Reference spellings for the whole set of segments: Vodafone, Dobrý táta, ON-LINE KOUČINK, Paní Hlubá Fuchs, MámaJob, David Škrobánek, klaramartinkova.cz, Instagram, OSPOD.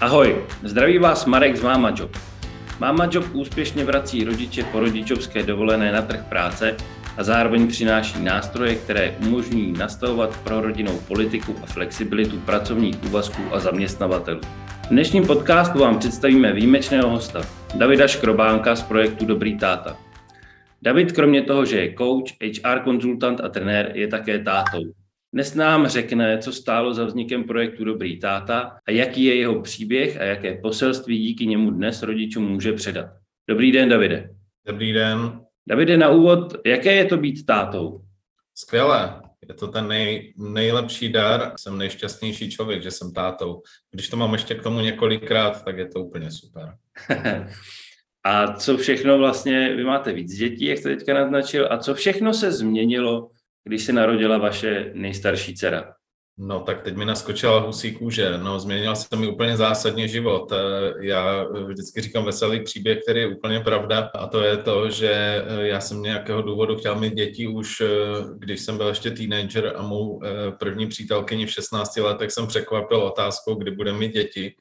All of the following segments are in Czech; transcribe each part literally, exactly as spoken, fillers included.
Ahoj, zdraví vás Marek z MámaJob. MámaJob úspěšně vrací rodiče po rodičovské dovolené na trh práce a zároveň přináší nástroje, které umožňují nastavovat pro rodinnou politiku a flexibilitu pracovních úvazků a zaměstnavatelů. V dnešním podcastu vám představíme výjimečného hosta, Davida Škrobánka z projektu Dobrý táta. David kromě toho, že je coach, há er konzultant a trenér, je také tátou. Dnes nám řekne, co stálo za vznikem projektu Dobrý táta a jaký je jeho příběh a jaké poselství díky němu dnes rodičům může předat. Dobrý den, Davide. Dobrý den. Davide, na úvod, jaké je to být tátou? Skvělé. Je to ten nej, nejlepší dar. Jsem nejšťastnější člověk, že jsem tátou. Když to mám ještě k tomu několikrát, tak je to úplně super. A co všechno vlastně, vy máte víc dětí, jak jste teďka naznačil, a co všechno se změnilo, když se narodila vaše nejstarší dcera? No tak teď mi naskočila husí kůže, no změnil se mi úplně zásadně život. Já vždycky říkám veselý příběh, který je úplně pravda, a to je to, že já jsem nějakého důvodu chtěl mít děti už, když jsem byl ještě teenager, a mou první přítelkyni v šestnácti letech jsem překvapil otázkou, kdy budeme mít děti.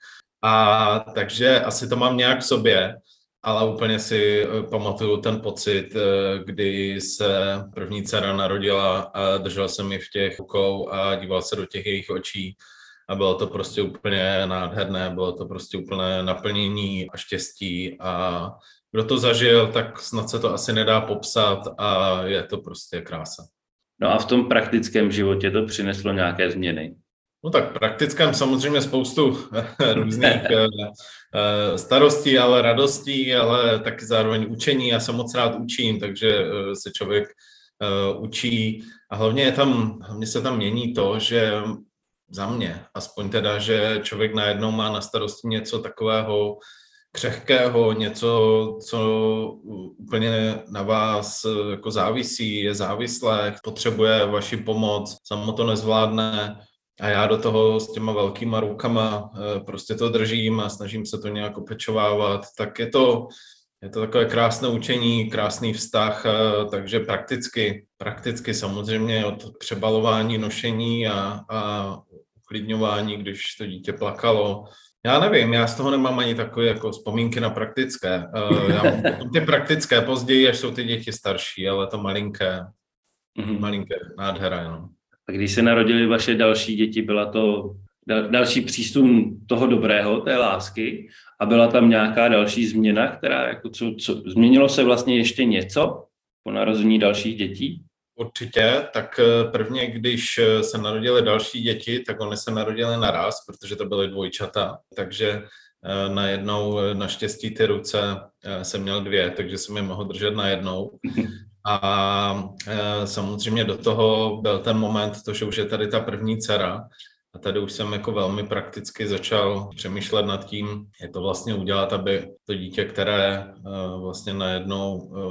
A takže asi to mám nějak v sobě. Ale úplně si pamatuju ten pocit, kdy se první dcera narodila a držel jsem ji v těch rukou a díval se do těch jejich očí a bylo to prostě úplně nádherné, bylo to prostě úplné naplnění a štěstí, a kdo to zažil, tak snad se to asi nedá popsat a je to prostě krása. No a v tom praktickém životě to přineslo nějaké změny? No tak praktickém samozřejmě spoustu různých starostí, ale radostí, ale taky zároveň učení. Já se moc rád učím, takže se člověk učí. A hlavně je tam, hlavně se tam mění to, že za mě, aspoň teda, že člověk najednou má na starosti něco takového křehkého, něco, co úplně na vás jako závisí, je závislé, potřebuje vaši pomoc, samo to nezvládne. A já do toho s těma velkýma rukama prostě to držím a snažím se to nějak opečovávat. Tak je to, je to takové krásné učení, krásný vztah, takže prakticky, prakticky samozřejmě od přebalování, nošení a, a uklidňování, když to dítě plakalo. Já nevím, já z toho nemám ani takové jako vzpomínky na praktické. Já mám ty praktické později, až jsou ty děti starší, ale to malinké, mm-hmm. malinké nádhera jenom. A když se narodily vaše další děti, byla to dal, další přísun toho dobrého, té lásky, a byla tam nějaká další změna, která jako co, co, změnilo se vlastně ještě něco po narození dalších dětí? Určitě, tak prvně, když se narodily další děti, tak oni se narodily naraz, protože to byly dvojčata, takže najednou naštěstí ty ruce jsem měl dvě, takže jsem je mohl držet najednou. A e, samozřejmě do toho byl ten moment, to, že už je tady ta první dcera, a tady už jsem jako velmi prakticky začal přemýšlet nad tím, jak to vlastně udělat, aby to dítě, které e, vlastně najednou e,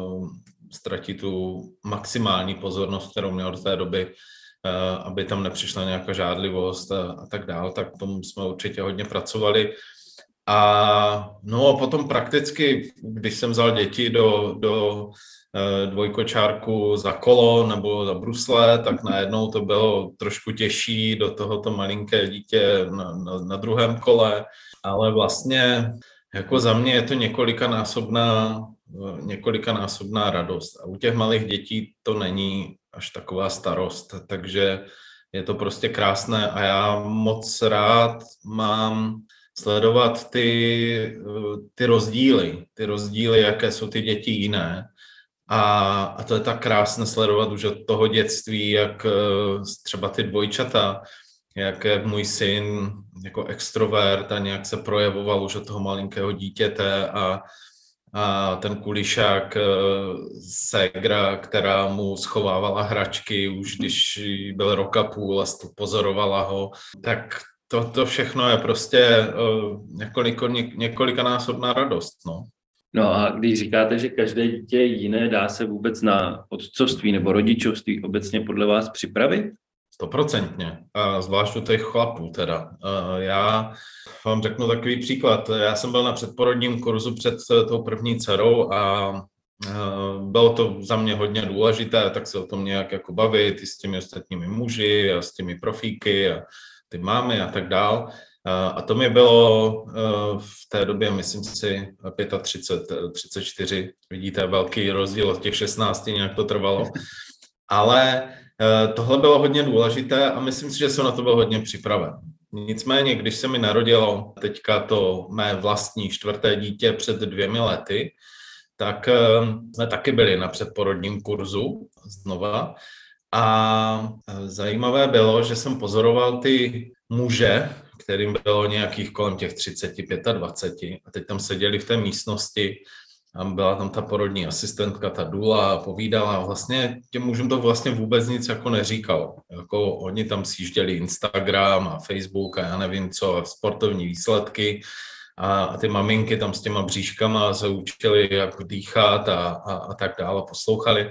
ztratí tu maximální pozornost, kterou měl do té doby, e, aby tam nepřišla nějaká žádlivost a, a tak dál, tak tomu jsme určitě hodně pracovali. A no a potom prakticky, když jsem vzal děti do, do dvojkočárku za kolo nebo za brusle, tak najednou to bylo trošku těžší do tohoto malinké dítě na, na, na druhém kole, ale vlastně jako za mě je to několikanásobná, několikanásobná radost. A u těch malých dětí to není až taková starost, takže je to prostě krásné a já moc rád mám sledovat ty, ty rozdíly, ty rozdíly, jaké jsou ty děti jiné. A, a to je tak krásné sledovat už od toho dětství, jak třeba ty dvojčata, jak můj syn jako extrovert a nějak se projevoval už od toho malinkého dítěte, a, a ten kulišák ségra, která mu schovávala hračky už když byl rok a půl a pozorovala ho, tak to, to všechno je prostě několiko, několikanásobná radost, no. No a když říkáte, že každé dítě jiné, dá se vůbec na otcovství nebo rodičovství obecně podle vás připravit? Stoprocentně, zvlášť u těch chlapů teda. Já vám řeknu takový příklad. Já jsem byl na předporodním kurzu před tou první dcerou a bylo to za mě hodně důležité, tak se o tom nějak jako bavit i s těmi ostatními muži a s těmi profíky a ty mámy a tak dál. A to mi bylo v té době, myslím si, třicet pět, třicet čtyři. Vidíte, velký rozdíl od těch šestnácti, nějak to trvalo. Ale tohle bylo hodně důležité a myslím si, že jsem na to byl hodně připraven. Nicméně, když se mi narodilo teďka to mé vlastní čtvrté dítě před dvěmi lety, tak jsme taky byli na předporodním kurzu znova. A zajímavé bylo, že jsem pozoroval ty muže, kterým bylo nějakých kolem těch třicet pět, dvacet. A teď tam seděli v té místnosti, tam byla tam ta porodní asistentka, ta důla, povídala. Vlastně těm mužům to vlastně vůbec nic jako neříkalo. Jako oni tam sjížděli Instagram a Facebook a já nevím co, sportovní výsledky. A ty maminky tam s těma bříškama se učili jako dýchat a, a, a tak dále, poslouchali.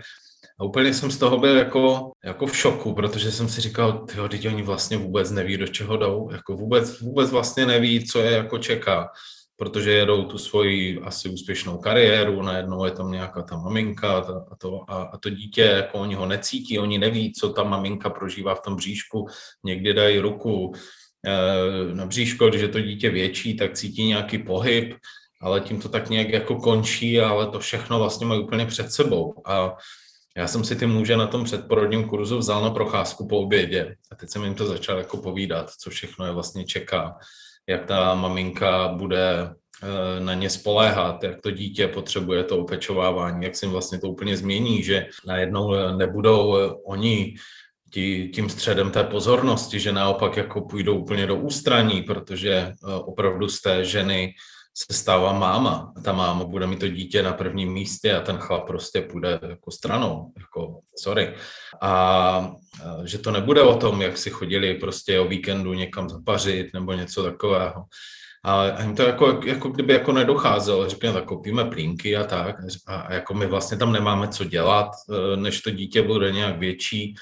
A úplně jsem z toho byl jako, jako v šoku, protože jsem si říkal, tyjo, teď oni vlastně vůbec neví, do čeho jdou, jako vůbec, vůbec vlastně neví, co je jako čeká, protože jedou tu svoji asi úspěšnou kariéru, najednou je tam nějaká ta maminka ta, a, to, a, a to dítě, jako oni ho necítí, oni neví, co ta maminka prožívá v tom bříšku, někdy dají ruku e, na bříško, když je to dítě větší, tak cítí nějaký pohyb, ale tím to tak nějak jako končí, ale to všechno vlastně mají úplně před sebou. A já jsem si ty muže na tom předporodním kurzu vzal na procházku po obědě a teď jsem jim to začal jako povídat, co všechno je vlastně čeká, jak ta maminka bude na ně spoléhat, jak to dítě potřebuje to opečovávání, jak se jim vlastně to úplně změní, že najednou nebudou oni tím středem té pozornosti, že naopak jako půjdou úplně do ústraní, protože opravdu z té ženy se stává máma. Ta máma bude mít to dítě na prvním místě a ten chlap prostě půjde jako stranou, jako sorry. A že to nebude o tom, jak si chodili prostě o víkendu někam zapařit nebo něco takového. A jim to jako, jako kdyby jako nedocházelo. Říkám, tak koupíme plínky a tak. A, a jako my vlastně tam nemáme co dělat, než to dítě bude nějak větší.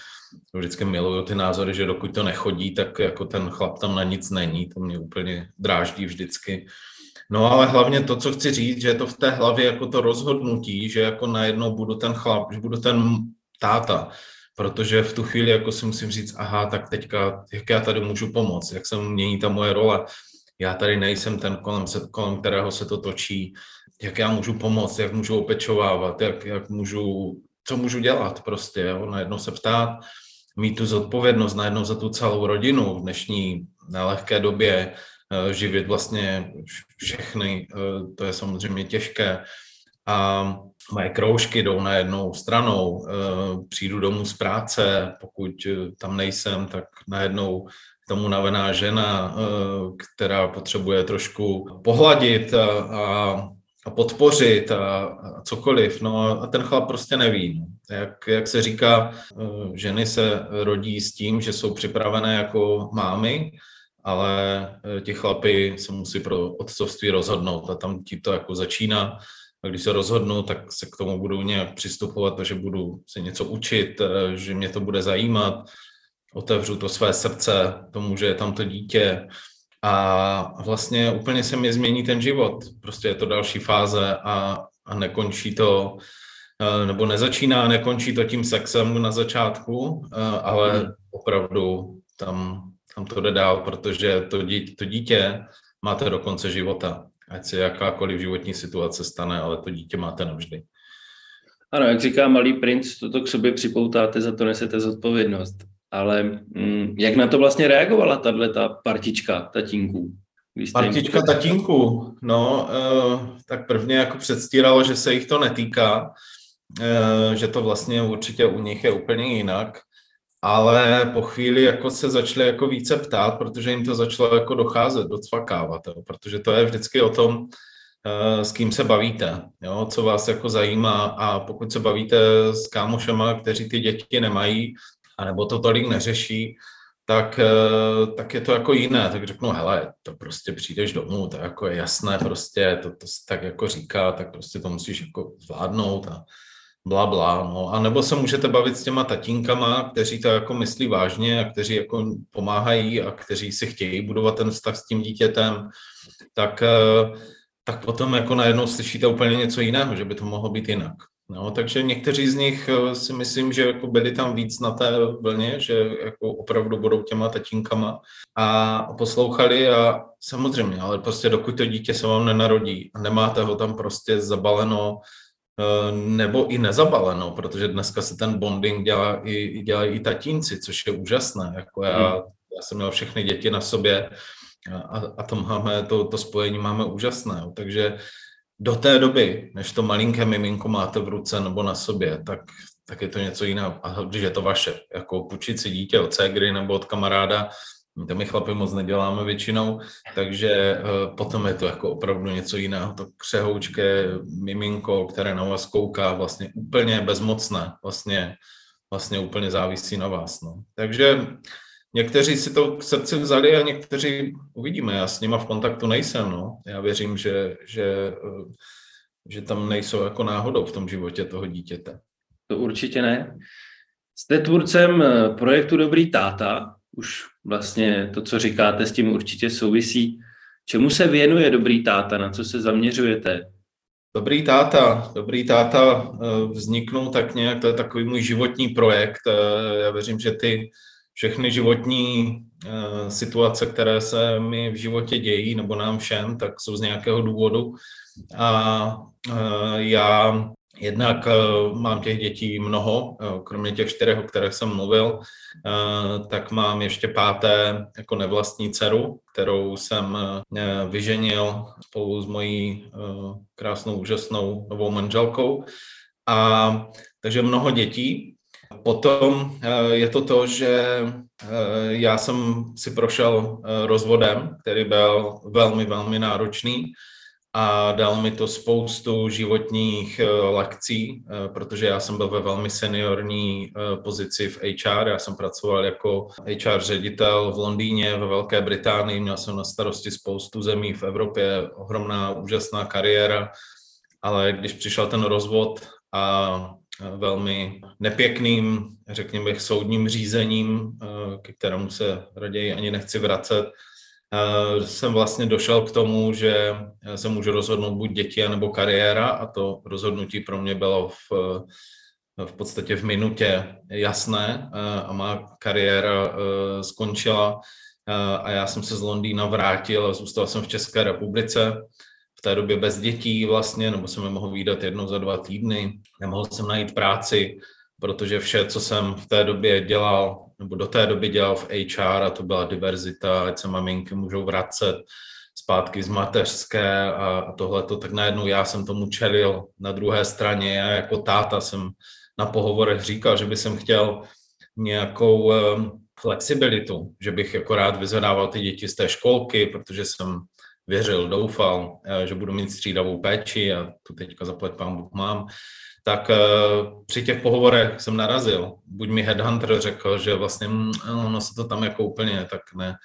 Vždycky miluju ty názory, že dokud to nechodí, tak jako ten chlap tam na nic není. To mě úplně dráždí vždycky. No ale hlavně to, co chci říct, že je to v té hlavě jako to rozhodnutí, že jako najednou budu ten chlap, že budu ten táta, protože v tu chvíli jako si musím říct, aha, tak teďka, jak já tady můžu pomoct, jak se mění ta moje role, já tady nejsem ten, kolem, se, kolem kterého se to točí, jak já můžu pomoct, jak můžu opečovávat, jak, jak můžu, co můžu dělat prostě, jo? Najednou se ptát, mít tu zodpovědnost najednou za tu celou rodinu v dnešní nelehké době, živit vlastně všechny, to je samozřejmě těžké. A moje kroužky jdou na jednou stranou, přijdu domů z práce, pokud tam nejsem, tak najednou tomu navená žena, která potřebuje trošku pohladit a, a, a podpořit a, a cokoliv. No a ten chlap prostě neví. Jak, jak se říká, ženy se rodí s tím, že jsou připravené jako mámy, ale ti chlapi se musí pro otcovství rozhodnout a tam ti to jako začíná. A když se rozhodnu, tak se k tomu budu nějak přistupovat, že budu se něco učit, že mě to bude zajímat, otevřu to své srdce tomu, že je tam to dítě a vlastně úplně se mi změní ten život. Prostě je to další fáze a, a nekončí to, nebo nezačíná, nekončí to tím sexem na začátku, ale opravdu tam... Tam to jde dál, protože to dítě, to dítě máte do konce života. Ať se jakákoliv životní situace stane, ale to dítě máte navždy. Ano, jak říká Malý princ, toto k sobě připoutáte, za to nesete zodpovědnost. Ale mm, jak na to vlastně reagovala tato partička tatínků? Partička jim... tatínků? No, eh, tak prvně jako předstíralo, že se jich to netýká, eh, že to vlastně určitě u nich je úplně jinak. Ale po chvíli jako se začali jako více ptát, protože jim to začalo jako docházet, docvakávat, jo? Protože to je vždycky o tom, s kým se bavíte, jo? Co vás jako zajímá a pokud se bavíte s kámošema, kteří ty děti nemají, anebo to tolik neřeší, tak, tak je to jako jiné, tak řeknu, hele, to prostě přijdeš domů, to jako je jasné, prostě to, to se tak jako říká, tak prostě to musíš jako zvládnout a bla, bla, no. A nebo se můžete bavit s těma tatínkama, kteří to jako myslí vážně a kteří jako pomáhají a kteří si chtějí budovat ten vztah s tím dítětem, tak, tak potom jako najednou slyšíte úplně něco jiného, že by to mohlo být jinak. No, takže někteří z nich si myslím, že jako byli tam víc na té vlně, že jako opravdu budou těma tatínkama a poslouchali a samozřejmě, ale prostě dokud to dítě se vám nenarodí a nemáte ho tam prostě zabaleno nebo i nezabaleno, protože dneska se ten bonding dělá i, dělají i tatínci, což je úžasné. Jako já, já jsem měl všechny děti na sobě a, a to, máme, to, to spojení máme úžasné, takže do té doby, než to malinké miminko máte v ruce nebo na sobě, tak, tak je to něco jiného. A když je to vaše, jako půjčit si dítě od ségry nebo od kamaráda, to my chlapi moc neděláme většinou, takže potom je to jako opravdu něco jiného. To křehoučké miminko, které na vás kouká, vlastně úplně bezmocné, vlastně, vlastně úplně závisí na vás. No. Takže někteří si to k srdci vzali a někteří uvidíme. Já s nima v kontaktu nejsem. No. Já věřím, že, že, že tam nejsou jako náhodou v tom životě toho dítěte. To určitě ne. Jste tvůrcem projektu Dobrý táta. Už vlastně to, co říkáte, s tím určitě souvisí. Čemu se věnuje Dobrý táta? Na co se zaměřujete? Dobrý táta. Dobrý táta vzniknul tak nějak. To je takový můj životní projekt. Já věřím, že ty všechny životní e, situace, které se mi v životě dějí, nebo nám všem, tak jsou z nějakého důvodu. A e, já jednak e, mám těch dětí mnoho, e, kromě těch čtyřech, o kterých jsem mluvil, e, tak mám ještě páté jako nevlastní dceru, kterou jsem e, vyženil spolu s mojí e, krásnou, úžasnou novou manželkou. A takže mnoho dětí. Potom je to to, že já jsem si prošel rozvodem, který byl velmi, velmi náročný a dal mi to spoustu životních lekcí, protože já jsem byl ve velmi seniorní pozici v há er. Já jsem pracoval jako há er ředitel v Londýně, ve Velké Británii, měl jsem na starosti spoustu zemí v Evropě, ohromná, úžasná kariéra, ale když přišel ten rozvod a velmi nepěkným, řekněme bych, soudním řízením, ke kterému se raději ani nechci vracet, jsem vlastně došel k tomu, že se můžu rozhodnout buď děti, anebo kariéra, a to rozhodnutí pro mě bylo v, v podstatě v minutě jasné a má kariéra skončila a já jsem se z Londýna vrátil a zůstal jsem v České republice. V té době bez dětí vlastně, nebo jsem je mohl výdat jednou za dva týdny, nemohl jsem najít práci, protože vše, co jsem v té době dělal, nebo do té doby dělal v há er, a to byla diverzita, ať se maminky můžou vracet zpátky z mateřské a, a tohleto, tak najednou já jsem tomu čelil na druhé straně. Já jako táta jsem na pohovorech říkal, že by jsem chtěl nějakou flexibilitu, že bych jako rád vyzvedával ty děti z té školky, protože jsem věřil, doufal, že budu mít střídavou péči a tu teďka zaplať pán Bůh mám, tak při těch pohovorech jsem narazil. Buď mi headhunter řekl, že vlastně ono se to tam jako úplně tak ne,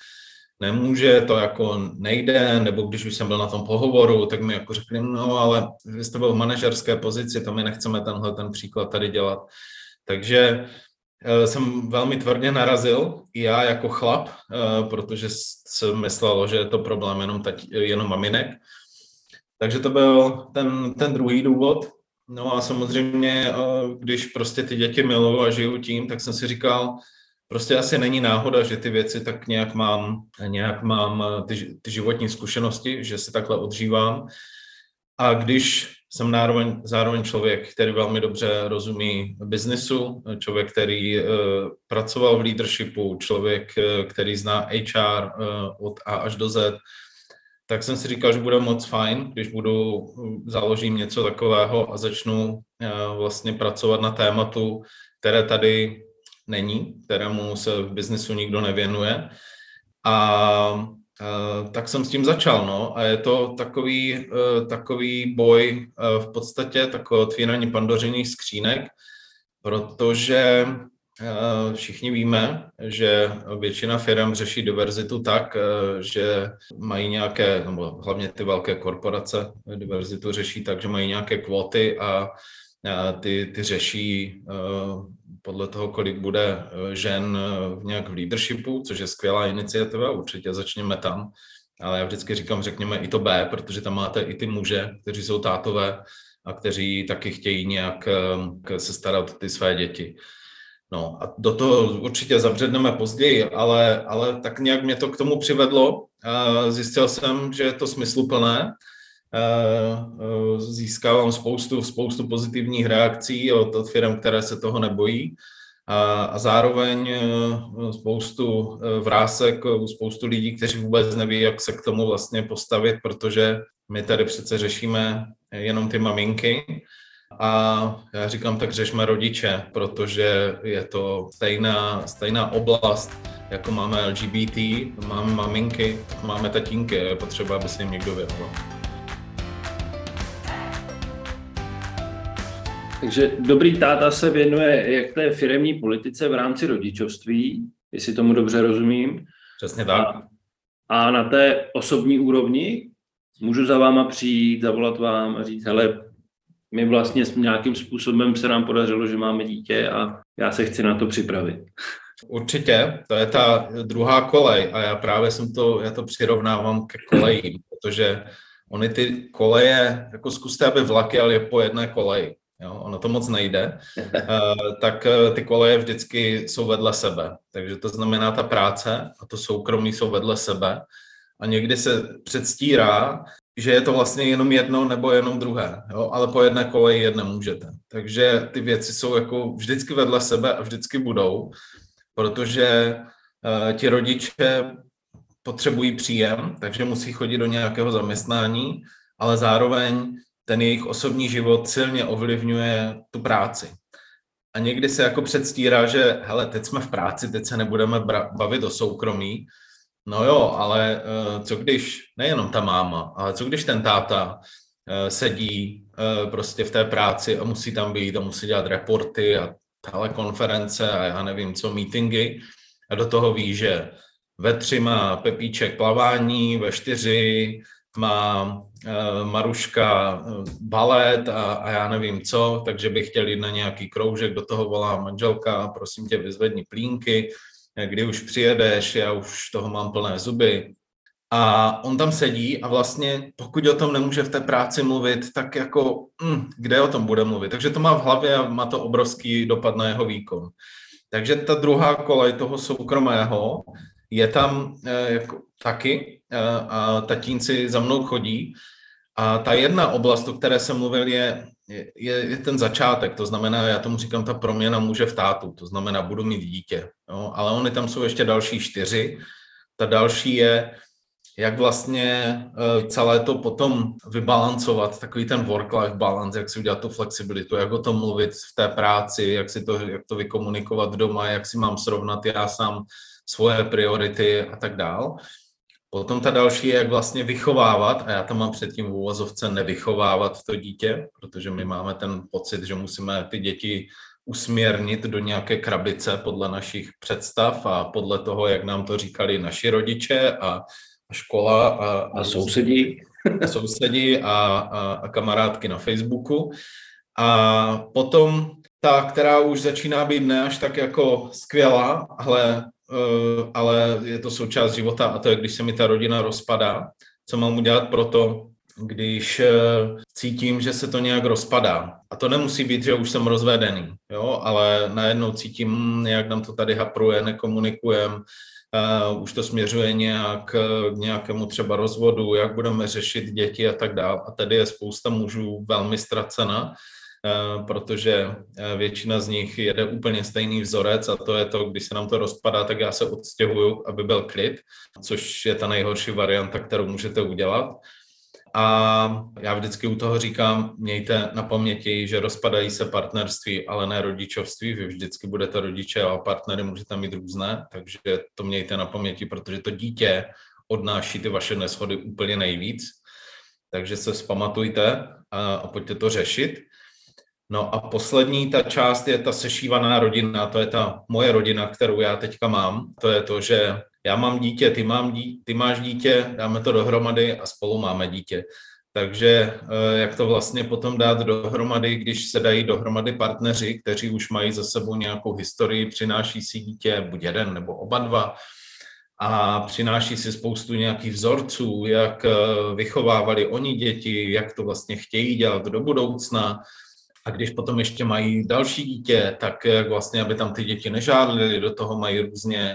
nemůže, to jako nejde, nebo když už jsem byl na tom pohovoru, tak mi jako řekli, no ale vy jste byl v manažerské pozici, to my nechceme tenhle ten příklad tady dělat. Takže jsem velmi tvrdě narazil, i já jako chlap, protože se myslelo, že je to problém jenom, tati, jenom maminek. Takže to byl ten, ten druhý důvod. No a samozřejmě, když prostě ty děti miluju a žiju tím, tak jsem si říkal, prostě asi není náhoda, že ty věci tak nějak mám, nějak mám ty, ty životní zkušenosti, že se takhle odžívám. A když jsem zároveň, zároveň člověk, který velmi dobře rozumí biznesu, člověk, který e, pracoval v leadershipu, člověk, e, který zná há er e, od A až do Z, tak jsem si říkal, že bude moc fajn, když budu, založím něco takového a začnu e, vlastně pracovat na tématu, které tady není, kterému se v biznesu nikdo nevěnuje. A Uh, tak jsem s tím začal, no, a je to takový, uh, takový boj uh, v podstatě, takové otvírání pandořiných skřínek, protože uh, všichni víme, že většina firm řeší diverzitu tak, uh, že mají nějaké, nebo hlavně ty velké korporace diverzitu řeší tak, že mají nějaké kvóty a uh, ty, ty řeší uh, podle toho, kolik bude žen v nějak v leadershipu, což je skvělá iniciativa, určitě začněme tam, ale já vždycky říkám, řekněme i to B, protože tam máte i ty muže, kteří jsou tátové a kteří taky chtějí nějak se starat o ty své děti. No a do toho určitě zabředneme později, ale, ale tak nějak mě to k tomu přivedlo. Zjistil jsem, že je to smysluplné. Získávám spoustu, spoustu pozitivních reakcí od, od firm, které se toho nebojí. A, a zároveň spoustu vrásek, spoustu lidí, kteří vůbec neví, jak se k tomu vlastně postavit, protože my tady přece řešíme jenom ty maminky. A já říkám, tak řešme rodiče, protože je to stejná, stejná oblast, jako máme L G B T, máme maminky, máme tatínky, je potřeba, aby se jim někdo věnoval. Takže Dobrý táta se věnuje jak té firemní politice v rámci rodičovství, jestli tomu dobře rozumím. Přesně tak. A, a na té osobní úrovni můžu za váma přijít, zavolat vám a říct, hele, my vlastně nějakým způsobem se nám podařilo, že máme dítě a já se chci na to připravit. Určitě, to je ta druhá kolej a já právě jsem to, já to přirovnávám ke kolejím, protože ony ty koleje, jako zkuste, aby vlaky, ale je po jedné koleji. Jo, ono to moc nejde, tak ty koleje vždycky jsou vedle sebe. Takže to znamená, ta práce a to soukromí jsou vedle sebe. A někdy se předstírá, že je to vlastně jenom jedno nebo jenom druhé, jo? Ale po jedné koleji jedné můžete. Takže ty věci jsou jako vždycky vedle sebe a vždycky budou, protože uh, ti rodiče potřebují příjem, takže musí chodit do nějakého zaměstnání, ale zároveň ten jejich osobní život silně ovlivňuje tu práci. A někdy se jako předstírá, že hele, teď jsme v práci, teď se nebudeme bavit o soukromí. No jo, ale co když, nejenom ta máma, ale co když ten táta sedí prostě v té práci a musí tam být a musí dělat reporty a telekonference a já nevím co, meetingy a do toho ví, že ve tři má Pepíček plavání, ve čtyři má Maruška balet a, a já nevím co, takže bych chtěl jít na nějaký kroužek, do toho volá manželka, prosím tě, vyzvedni plínky, kdy už přijedeš, já už toho mám plné zuby. A on tam sedí a vlastně pokud o tom nemůže v té práci mluvit, tak jako hm, kde o tom bude mluvit. Takže to má v hlavě a má to obrovský dopad na jeho výkon. Takže ta druhá kolej toho soukromého je tam eh, jako, taky eh, a tatínci za mnou chodí. A ta jedna oblast, o které jsem mluvil, je, je, je ten začátek. To znamená, já tomu říkám, ta proměna muže v tátu. To znamená, budu mít dítě. Jo? Ale oni tam jsou ještě další čtyři. Ta další je, jak vlastně celé to potom vybalancovat, takový ten work-life balance, jak si udělat tu flexibilitu, jak o tom mluvit v té práci, jak si to, jak to vykomunikovat doma, jak si mám srovnat já sám svoje priority a tak dál. Potom ta další je, jak vlastně vychovávat, a já tam mám předtím v úvazovce nevychovávat to dítě, protože my máme ten pocit, že musíme ty děti usměrnit do nějaké krabice podle našich představ a podle toho, jak nám to říkali naši rodiče a škola a, a sousedí a, sousedí a, a, a kamarádky na Facebooku. A potom ta, která už začíná být ne až tak jako skvělá, ale ale je to součást života a to je, když se mi ta rodina rozpadá. Co mám udělat proto, když cítím, že se to nějak rozpadá. A to nemusí být, že už jsem rozvedený, jo? Ale najednou cítím, jak nám to tady hapruje, nekomunikujem, uh, už to směřuje nějak k nějakému třeba rozvodu, jak budeme řešit děti a tak dále. A tady je spousta mužů velmi ztracena, protože většina z nich jede úplně stejný vzorec a to je to, když se nám to rozpadá, tak já se odstěhuju, aby byl klid, což je ta nejhorší varianta, kterou můžete udělat. A já vždycky u toho říkám, mějte na paměti, že rozpadají se partnerství, ale ne rodičovství. Vy vždycky budete rodiče a partnery můžete mít různé, takže to mějte na paměti, protože to dítě odnáší ty vaše neshody úplně nejvíc. Takže se vzpamatujte a pojďte to řešit. No a poslední ta část je ta sešívaná rodina, to je ta moje rodina, kterou já teďka mám. To je to, že já mám dítě, ty, mám dítě, ty máš dítě, dáme to dohromady a spolu máme dítě. Takže jak to vlastně potom dát dohromady, když se dají dohromady partneři, kteří už mají za sebou nějakou historii, přináší si dítě, buď jeden nebo oba dva. a přináší si spoustu nějakých vzorců, jak vychovávali oni děti, jak to vlastně chtějí dělat do budoucna. A když potom ještě mají další dítě, tak jak vlastně, aby tam ty děti nežádlily, do toho mají různě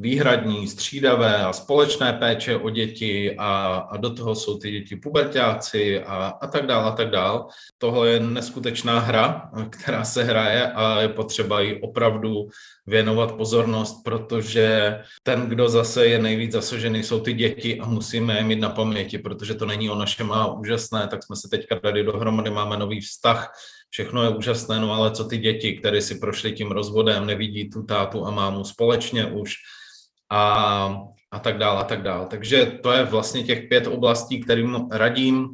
výhradní, střídavé a společné péče o děti a, a do toho jsou ty děti puberťáci a, a tak dál a tak dál. Tohle je neskutečná hra, která se hraje a je potřeba jí opravdu věnovat pozornost, protože ten, kdo zase je nejvíc zasažený, jsou ty děti a musíme je mít na paměti, protože to není o našem a úžasné, tak jsme se teďka dali dohromady, máme nový vztah, všechno je úžasné, no ale co ty děti, které si prošly tím rozvodem, nevidí tu tátu a mámu společně už, a, a tak dál, a tak dál. Takže to je vlastně těch pět oblastí, kterým radím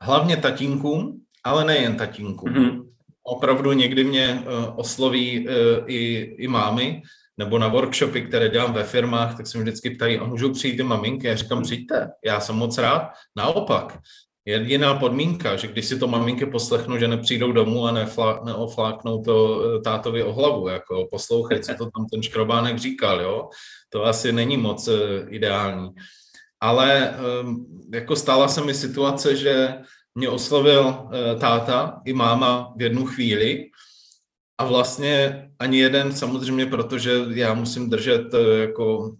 hlavně tatínkům, ale nejen tatínkům. Mm-hmm. Opravdu někdy mě uh, osloví uh, i, i mámy, nebo na workshopy, které dělám ve firmách, tak se mi vždycky ptají, a můžou přijít i maminky? Já říkám, přijďte, já jsem moc rád. Naopak, jediná podmínka, že když si to maminky poslechnou, že nepřijdou domů a nefla, neofláknou to tátovi o hlavu, jako poslouchej, co to tam ten Škrobánek říkal, jo, to asi není moc ideální. Ale jako stala se mi situace, že mě oslovil táta i máma v jednu chvíli a vlastně ani jeden samozřejmě, protože já musím držet jako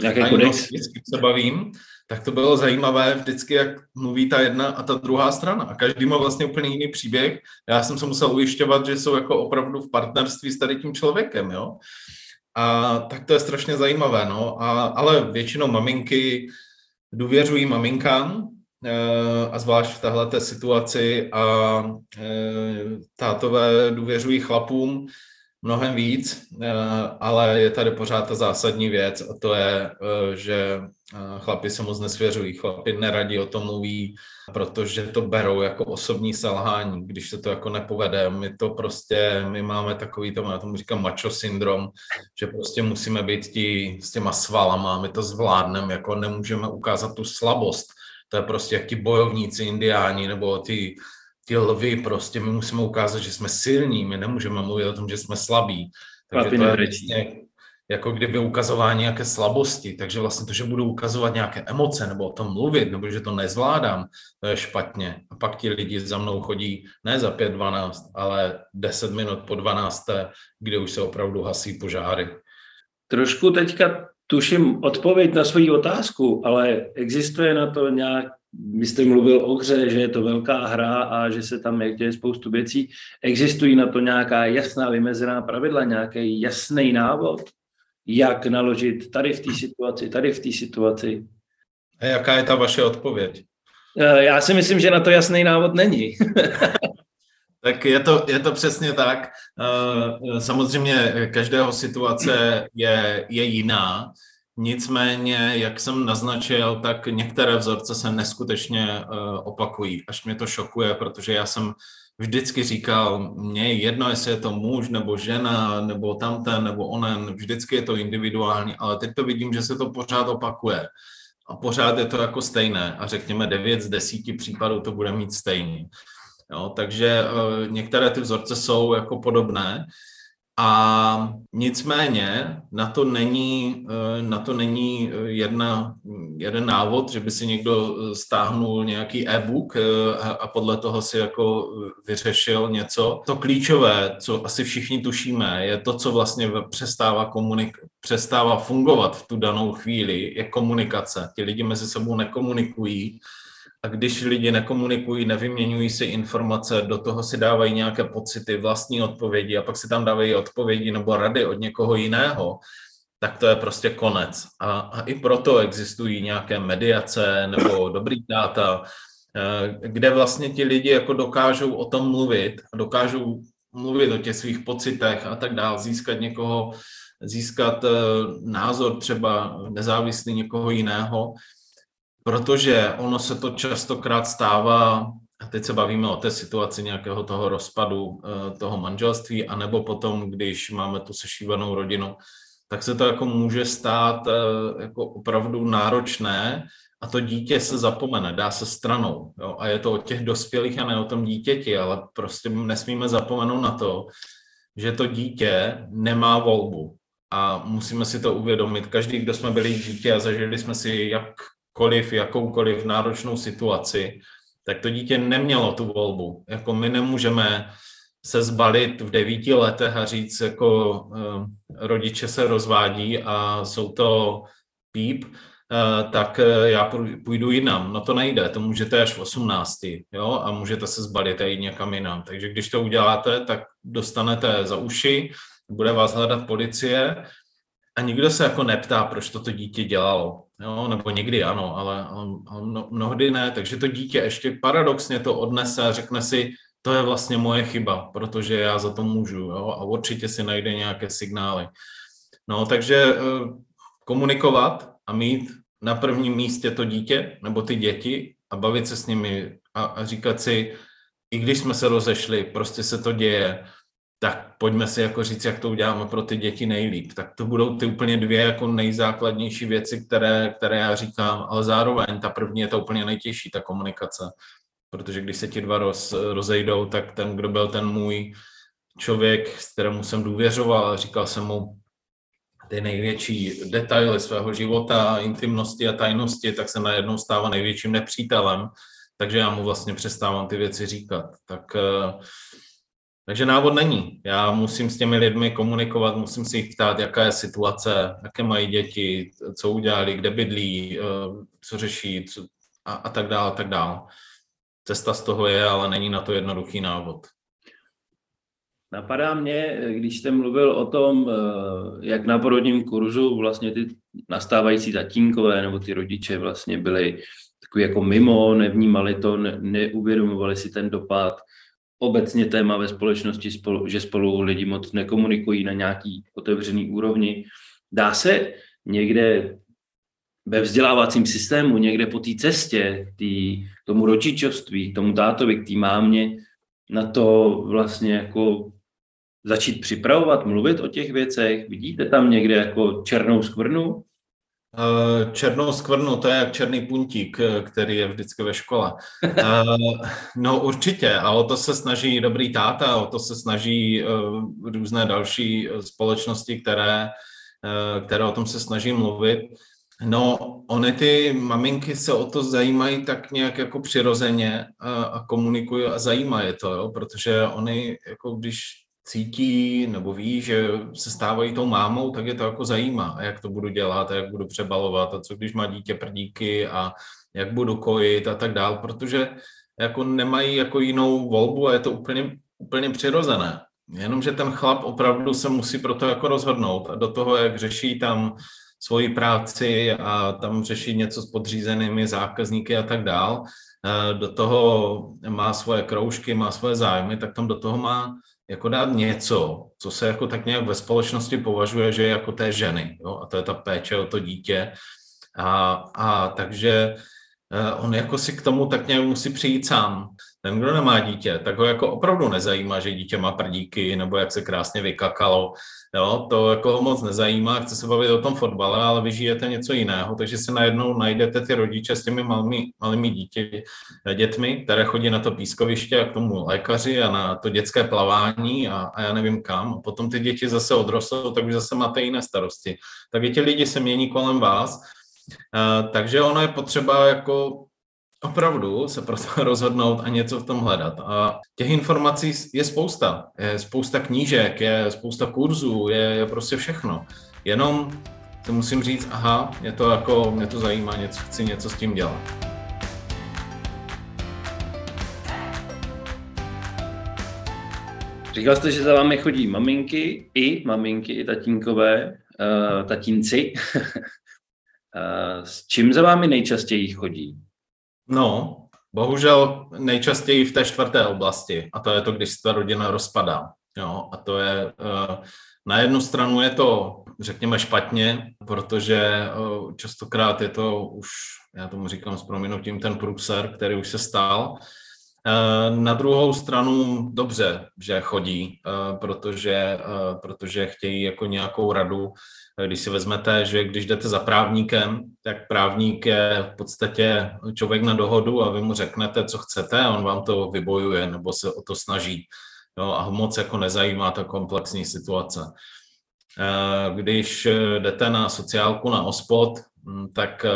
tajnost, vždycky se bavím, tak to bylo zajímavé vždycky, jak mluví ta jedna a ta druhá strana. A každý má vlastně úplně jiný příběh. Já jsem se musel ujišťovat, že jsou jako opravdu v partnerství s tady tím člověkem, jo. A tak to je strašně zajímavé, no. A, ale většinou maminky důvěřují maminkám, e, a zvlášť v tahleté situaci, a e, tátové důvěřují chlapům mnohem víc, ale je tady pořád ta zásadní věc a to je, že chlapi se moc nesvěřují, chlapi neradi o tom mluví, protože to berou jako osobní selhání, když se to jako nepovede. My to prostě, my máme takový, tomu, já tomu říkám macho syndrom, že prostě musíme být tí, s těma svalama, my to zvládneme, jako nemůžeme ukázat tu slabost. To je prostě jak ti bojovníci indiáni nebo ty Ty lvy prostě, my musíme ukázat, že jsme silní, my nemůžeme mluvit o tom, že jsme slabí. Takže to je vlastně jako kdyby ukazování nějaké slabosti, takže vlastně to, že budu ukazovat nějaké emoce nebo o tom mluvit, nebo že to nezvládám, to je špatně. A pak ti lidi za mnou chodí ne za pět dvanáct, ale deset minut po dvanácté, kde už se opravdu hasí požáry. Trošku teďka tuším odpověď na svou otázku, ale existuje na to nějak. Vy jste mluvil o hře, že je to velká hra a že se tam děje spoustu věcí. Existují na to nějaká jasná vymezená pravidla, nějaký jasný návod, jak naložit tady v té situaci, tady v té situaci? A jaká je ta vaše odpověď? Já si myslím, že na to jasný návod není. Tak je to, je to přesně tak. Samozřejmě každého situace je, je jiná. Nicméně, jak jsem naznačil, tak některé vzorce se neskutečně opakují, až mě to šokuje, protože já jsem vždycky říkal, mně jedno, jestli je to muž nebo žena, nebo tamten, nebo onen, vždycky je to individuální, ale teď to vidím, že se to pořád opakuje a pořád je to jako stejné a řekněme devět z deseti případů to bude mít stejný. Jo, takže některé ty vzorce jsou jako podobné. A nicméně na to není, na to není jedna, jeden návod, že by si někdo stáhnul nějaký e-book a, a podle toho si jako vyřešil něco. To klíčové, co asi všichni tušíme, je to, co vlastně přestává, komunik- přestává fungovat v tu danou chvíli, je komunikace. Ti lidi mezi sebou nekomunikují. A když lidi nekomunikují, nevyměňují si informace, do toho si dávají nějaké pocity, vlastní odpovědi a pak si tam dávají odpovědi nebo rady od někoho jiného, tak to je prostě konec. A, a i proto existují nějaké mediace nebo dobrý táta, kde vlastně ti lidi jako dokážou o tom mluvit, dokážou mluvit o těch svých pocitech a tak dál, získat někoho, získat názor třeba nezávislý někoho jiného, protože ono se to častokrát stává, a teď se bavíme o té situaci nějakého toho rozpadu toho manželství, anebo potom, když máme tu sešívanou rodinu, tak se to jako může stát jako opravdu náročné a to dítě se zapomene, dá se stranou. Jo? A je to o těch dospělých a ne o tom dítěti, ale prostě nesmíme zapomenout na to, že to dítě nemá volbu. a musíme si to uvědomit. Každý, kdo jsme byli dítě a zažili jsme si jakkoliv, jakoukoliv náročnou situaci, tak to dítě nemělo tu volbu. Jako my nemůžeme se zbalit v devíti letech a říct, jako eh, rodiče se rozvádí a jsou to píp, eh, tak eh, já půjdu jinam. No to nejde, to můžete až v osmnácti, jo, a můžete se zbalit a jít někam jinam. Takže když to uděláte, tak dostanete za uši, bude vás hledat policie a nikdo se jako neptá, proč to to dítě dělalo. Jo, nebo někdy ano, ale, ale, ale mnohdy ne. Takže to dítě ještě paradoxně to odnese a řekne si, to je vlastně moje chyba, protože já za to můžu, jo, a určitě si najde nějaké signály. No, takže komunikovat a mít na prvním místě to dítě nebo ty děti a bavit se s nimi a, a říkat si, i když jsme se rozešli, prostě se to děje, tak pojďme si jako říct, jak to uděláme pro ty děti nejlíp. Tak to budou ty úplně dvě jako nejzákladnější věci, které, které já říkám, ale zároveň ta první je ta úplně nejtěžší, ta komunikace. Protože když se ti dva roz, rozejdou, tak ten, kdo byl ten můj člověk, kterému jsem důvěřoval, říkal jsem mu ty největší detaily svého života, intimnosti a tajnosti, tak se najednou stává největším nepřítelem, takže já mu vlastně přestávám ty věci říkat. Tak, takže návod není. Já musím s těmi lidmi komunikovat, musím si jich ptát, jaká je situace, jaké mají děti, co udělali, kde bydlí, co řeší co, a, a tak dále, a tak dále. Cesta z toho je, ale není na to jednoduchý návod. Napadá mě, když jste mluvil o tom, jak na porodním kurzu vlastně ty nastávající tatínkové nebo ty rodiče vlastně byli takový jako mimo, nevnímali to, ne, neuvědomovali si ten dopad. Obecně téma ve společnosti, spolu, že spolu lidi moc nekomunikují na nějaký otevřený úrovni. Dá se někde ve vzdělávacím systému, někde po té cestě, tý, tomu rodičovství, tomu tátovi, k té mámě, na to vlastně jako začít připravovat, mluvit o těch věcech? Vidíte tam někde jako černou skvrnu? Černou skvrnu, to je jak černý puntík, který je vždycky ve škole. No určitě, a o to se snaží Dobrý táta, o to se snaží různé další společnosti, které, které o tom se snaží mluvit. No, ony ty maminky se o to zajímají tak nějak jako přirozeně a, a komunikují a zajímá je to, jo? Protože oni jako když cítí nebo ví, že se stávají tou mámou, tak je to jako zajímá, a jak to budu dělat a jak budu přebalovat a co když má dítě prdíky a jak budu kojit a tak dál, protože jako nemají jako jinou volbu a je to úplně, úplně přirozené. Jenomže ten chlap opravdu se musí pro to jako rozhodnout a do toho, jak řeší tam svoji práci a tam řeší něco s podřízenými zákazníky a tak dál. Do toho má svoje kroužky, má svoje zájmy, tak tam do toho má jako dát něco, co se jako tak nějak ve společnosti považuje, že je jako té ženy, jo? A to je ta péče o to dítě. A, a takže on jako si k tomu tak nějak musí přijít sám. Ten, kdo nemá dítě, tak ho jako opravdu nezajímá, že dítě má prdíky nebo jak se krásně vykakalo. Jo, to jako ho moc nezajímá, chce se bavit o tom fotbale, ale vy žijete něco jiného, takže si najednou najdete ty rodiče s těmi malými, malými dítě, dětmi, které chodí na to pískoviště a k tomu lékaři a na to dětské plavání a, a já nevím kam. A potom ty děti zase odrostou, tak už zase máte jiné starosti. Takže ti lidi se mění kolem vás, a, takže ono je potřeba jako opravdu se pro to rozhodnout a něco v tom hledat. A těch informací je spousta. Je spousta knížek, je spousta kurzů, je, je prostě všechno. Jenom si musím říct, aha, mě to, jako, mě to zajímá, něco, chci něco s tím dělat. Říkal jste, že za vámi chodí maminky, i maminky, i tatínkové, uh, tatínci. uh, s čím za vámi nejčastěji chodí? No, bohužel nejčastěji v té čtvrté oblasti, a to je to, když se ta rodina rozpadá. Jo, a to je, na jednu stranu je to, řekněme, špatně, protože častokrát je to už, já tomu říkám s prominutím, ten průser, který už se stal. Na druhou stranu dobře, že chodí, protože, protože chtějí jako nějakou radu. Když si vezmete, že když jdete za právníkem, tak právník je v podstatě člověk na dohodu a vy mu řeknete, co chcete a on vám to vybojuje nebo se o to snaží. Jo, a moc jako nezajímá ta komplexní situace. Když jdete na sociálku na OSPOD, tak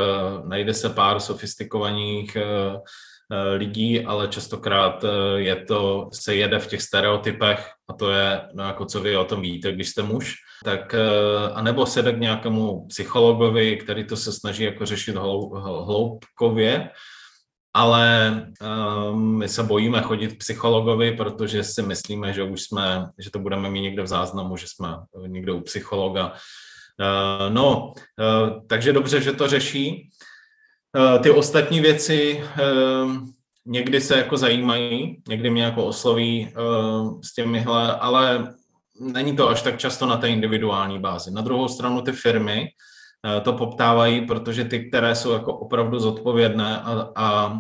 najde se pár sofistikovaných lidí, ale častokrát je to, se jede v těch stereotypech, a to je, no jako co vy o tom víte, když jste muž, tak anebo se jde k nějakému psychologovi, který to se snaží jako řešit hlou, hloubkově, ale um, my se bojíme chodit k psychologovi, protože si myslíme, že už jsme, že to budeme mít někde v záznamu, že jsme někde u psychologa. Uh, no, uh, takže dobře, že to řeší. Uh, ty ostatní věci uh, někdy se jako zajímají, někdy mě jako osloví uh, s těmihle, ale není to až tak často na té individuální bázi. Na druhou stranu ty firmy uh, to poptávají, protože ty, které jsou jako opravdu zodpovědné a, a uh,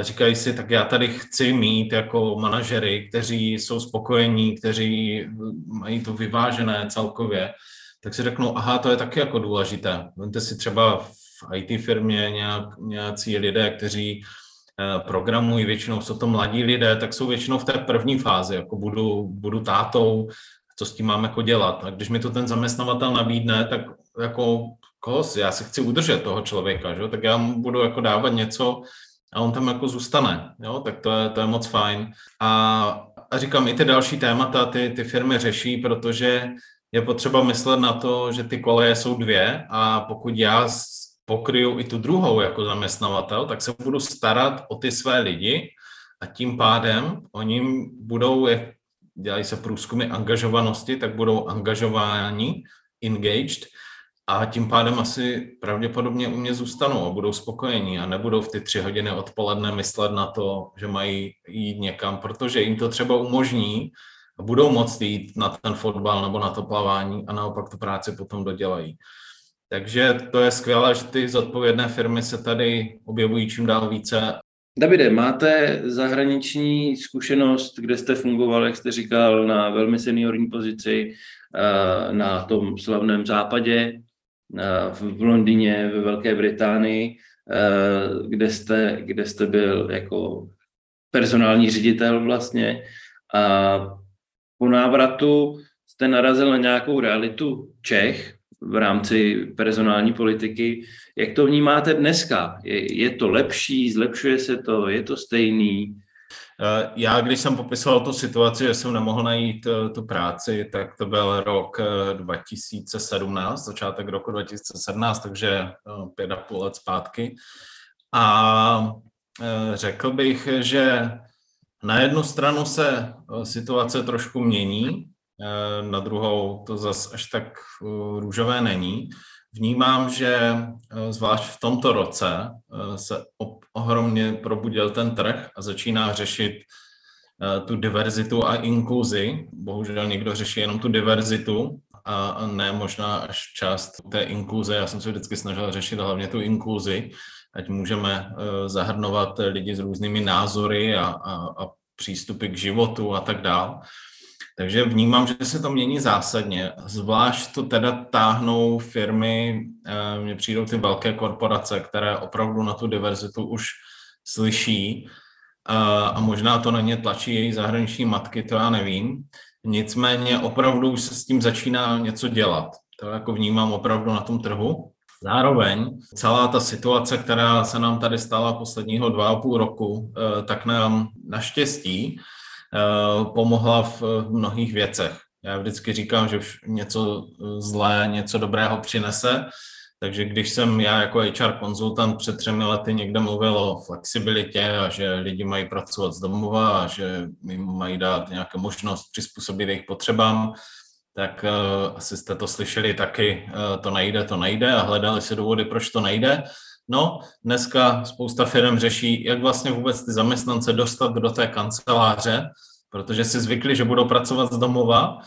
říkají si, tak já tady chci mít jako manažery, kteří jsou spokojení, kteří mají to vyvážené celkově, tak si řeknou, aha, to je taky jako důležité. Vemte si třeba v í té firmě nějak, nějací lidé, kteří programují, většinou jsou to mladí lidé, tak jsou většinou v té první fázi, jako budu, budu tátou, co s tím mám jako dělat. A když mi to ten zaměstnavatel nabídne, tak jako koho si, já si chci udržet toho člověka, že? Tak já mu budu jako dávat něco a on tam jako zůstane, jo? Tak to je, to je moc fajn. A, a říkám, i ty další témata ty, ty firmy řeší, protože je potřeba myslet na to, že ty koleje jsou dvě a pokud já pokryju i tu druhou jako zaměstnavatel, tak se budu starat o ty své lidi a tím pádem oni budou, jak dělají se průzkumy angažovanosti, tak budou angažováni, engaged, a tím pádem asi pravděpodobně u mě zůstanou a budou spokojení a nebudou v ty tři hodiny odpoledne myslet na to, že mají jít někam, protože jim to třeba umožní a budou moct jít na ten fotbal nebo na to plavání a naopak tu práci potom dodělají. Takže to je skvělé, že ty zodpovědné firmy se tady objevují čím dál více. Davide, máte zahraniční zkušenost, kde jste fungoval, jak jste říkal, na velmi seniorní pozici, na tom slavném západě, v Londýně, ve Velké Británii, kde jste, kde jste byl jako personální ředitel vlastně. A po návratu jste narazil na nějakou realitu Čech v rámci personální politiky. Jak to vnímáte dneska? Je, je to lepší? Zlepšuje se to? Je to stejný? Já, když jsem popisoval tu situaci, že jsem nemohl najít tu práci, tak to byl rok dva tisíce sedmnáct, začátek roku dva tisíce sedmnáct, takže pět a půl let zpátky. A řekl bych, že na jednu stranu se situace trošku mění, na druhou to zas až tak růžové není. Vnímám, že zvlášť v tomto roce se ohromně probudil ten trh a začíná řešit tu diverzitu a inkluzi. Bohužel někdo řeší jenom tu diverzitu a ne možná až část té inkluze. Já jsem se vždycky snažil řešit hlavně tu inkluzi, ať můžeme zahrnovat lidi s různými názory a, a, a přístupy k životu a tak dál. Takže vnímám, že se to mění zásadně. Zvlášť to teda táhnou firmy, mně přijdou ty velké korporace, které opravdu na tu diverzitu už slyší a možná to na ně tlačí její zahraniční matky, to já nevím. Nicméně opravdu už se s tím začíná něco dělat. To jako vnímám opravdu na tom trhu. Zároveň celá ta situace, která se nám tady stala posledního dva a půl roku, tak nám naštěstí pomohla v mnohých věcech. Já vždycky říkám, že něco zlé, něco dobrého přinese, takže když jsem já jako há er konzultant před třemi lety někde mluvil o flexibilitě a že lidi mají pracovat z domova a že jim mají dát nějakou možnost přizpůsobit jejich potřebám, tak uh, asi jste to slyšeli taky, uh, to nejde, to nejde a hledali si důvody, proč to nejde. No, dneska spousta firm řeší, jak vlastně vůbec ty zaměstnance dostat do té kanceláře, protože si zvykli, že budou pracovat z domova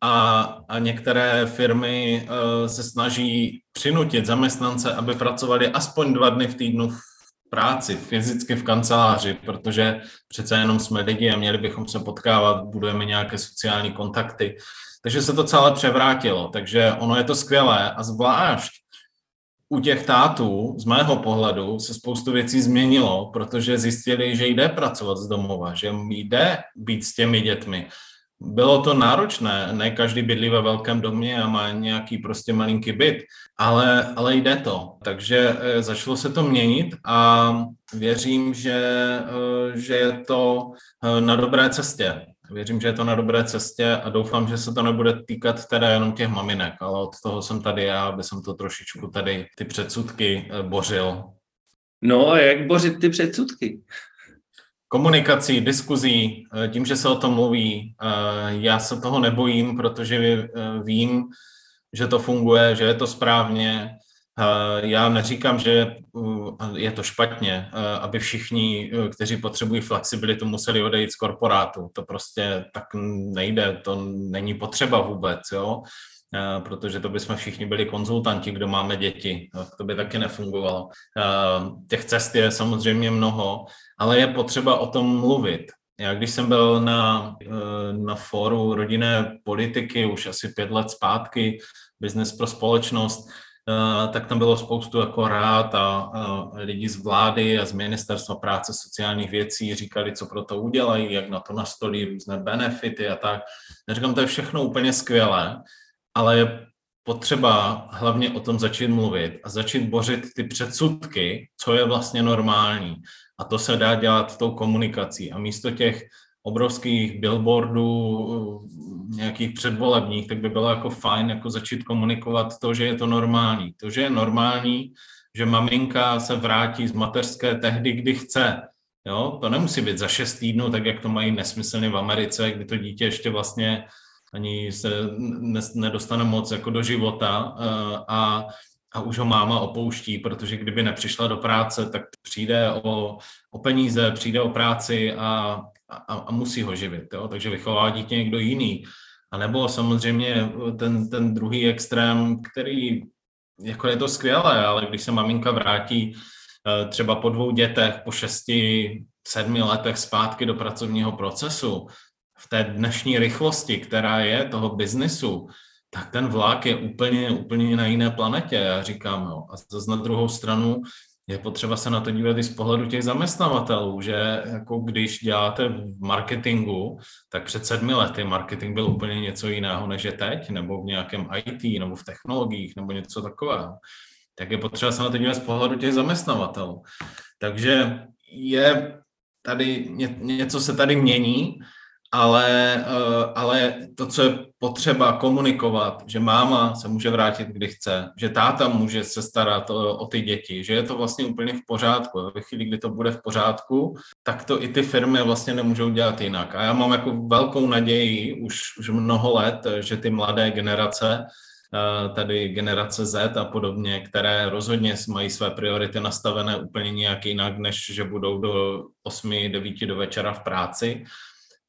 a, a některé firmy uh, se snaží přinutit zaměstnance, aby pracovali aspoň dva dny v týdnu v práci, fyzicky v kanceláři, protože přece jenom jsme lidi a měli bychom se potkávat, budujeme nějaké sociální kontakty. Takže se to celé převrátilo, takže ono je to skvělé a zvlášť u těch tátů, z mého pohledu, se spoustu věcí změnilo, protože zjistili, že jde pracovat z domova, že jde být s těmi dětmi. Bylo to náročné, ne každý bydlí ve velkém domě a má nějaký prostě malinký byt, ale, ale jde to. Takže začalo se to měnit a věřím, že, že je to na dobré cestě. Věřím, že je to na dobré cestě a doufám, že se to nebude týkat teda jenom těch maminek, ale od toho jsem tady já, aby jsem to trošičku tady ty předsudky bořil. No a jak bořit ty předsudky? Komunikací, diskuzí, tím, že se o tom mluví. Já se toho nebojím, protože vím, že to funguje, že je to správně. Já neříkám, že je to špatně, aby všichni, kteří potřebují flexibilitu, museli odejít z korporátu. To prostě tak nejde, to není potřeba vůbec, jo? Protože to bychom všichni byli konzultanti, kdo máme děti. To by taky nefungovalo. Těch cest je samozřejmě mnoho, ale je potřeba o tom mluvit. Já když jsem byl na, na fóru rodinné politiky už asi pět let zpátky, Biznes pro společnost, tak tam bylo spoustu jako rád a, a lidi z vlády a z Ministerstva práce sociálních věcí říkali, co pro to udělají, jak na to nastolí různé benefity a tak. Já říkám, to je všechno úplně skvělé, ale je potřeba hlavně o tom začít mluvit a začít bořit ty předsudky, co je vlastně normální. A to se dá dělat tou komunikací. A místo těch obrovských billboardů, nějakých předvolebních, tak by bylo jako fajn jako začít komunikovat to, že je to normální. To, že je normální, že maminka se vrátí z mateřské tehdy, kdy chce. Jo? To nemusí být za šest týdnů, tak jak to mají nesmyslně v Americe, kdy to dítě ještě vlastně ani se nedostane moc jako do života a, a už ho máma opouští, protože kdyby nepřišla do práce, tak přijde o, o peníze, přijde o práci a, a, a musí ho živit. Jo? Takže vychovává dítě někdo jiný. A nebo samozřejmě ten, ten druhý extrém, který, jako je to skvělé, ale když se maminka vrátí třeba po dvou dětech, po šesti, sedmi letech zpátky do pracovního procesu, v té dnešní rychlosti, která je toho biznisu, tak ten vlak je úplně, úplně na jiné planetě, já říkám. Jo. A zase na druhou stranu je potřeba se na to dívat i z pohledu těch zaměstnavatelů, že jako když děláte v marketingu, tak před sedmi lety marketing byl úplně něco jiného, než je teď, nebo v nějakém í té, nebo v technologiích, nebo něco takového. Tak je potřeba se na to dívat z pohledu těch zaměstnavatelů. Takže je tady, ně, něco se tady mění, Ale, ale to, co je potřeba komunikovat, že máma se může vrátit, kdy chce, že táta může se starat o, o ty děti, že je to vlastně úplně v pořádku. Ve chvíli, kdy to bude v pořádku, tak to i ty firmy vlastně nemůžou dělat jinak. A já mám jako velkou naději už, už mnoho let, že ty mladé generace, tady generace Z a podobně, které rozhodně mají své priority nastavené úplně nějak jinak, než že budou do osmi devíti do večera v práci,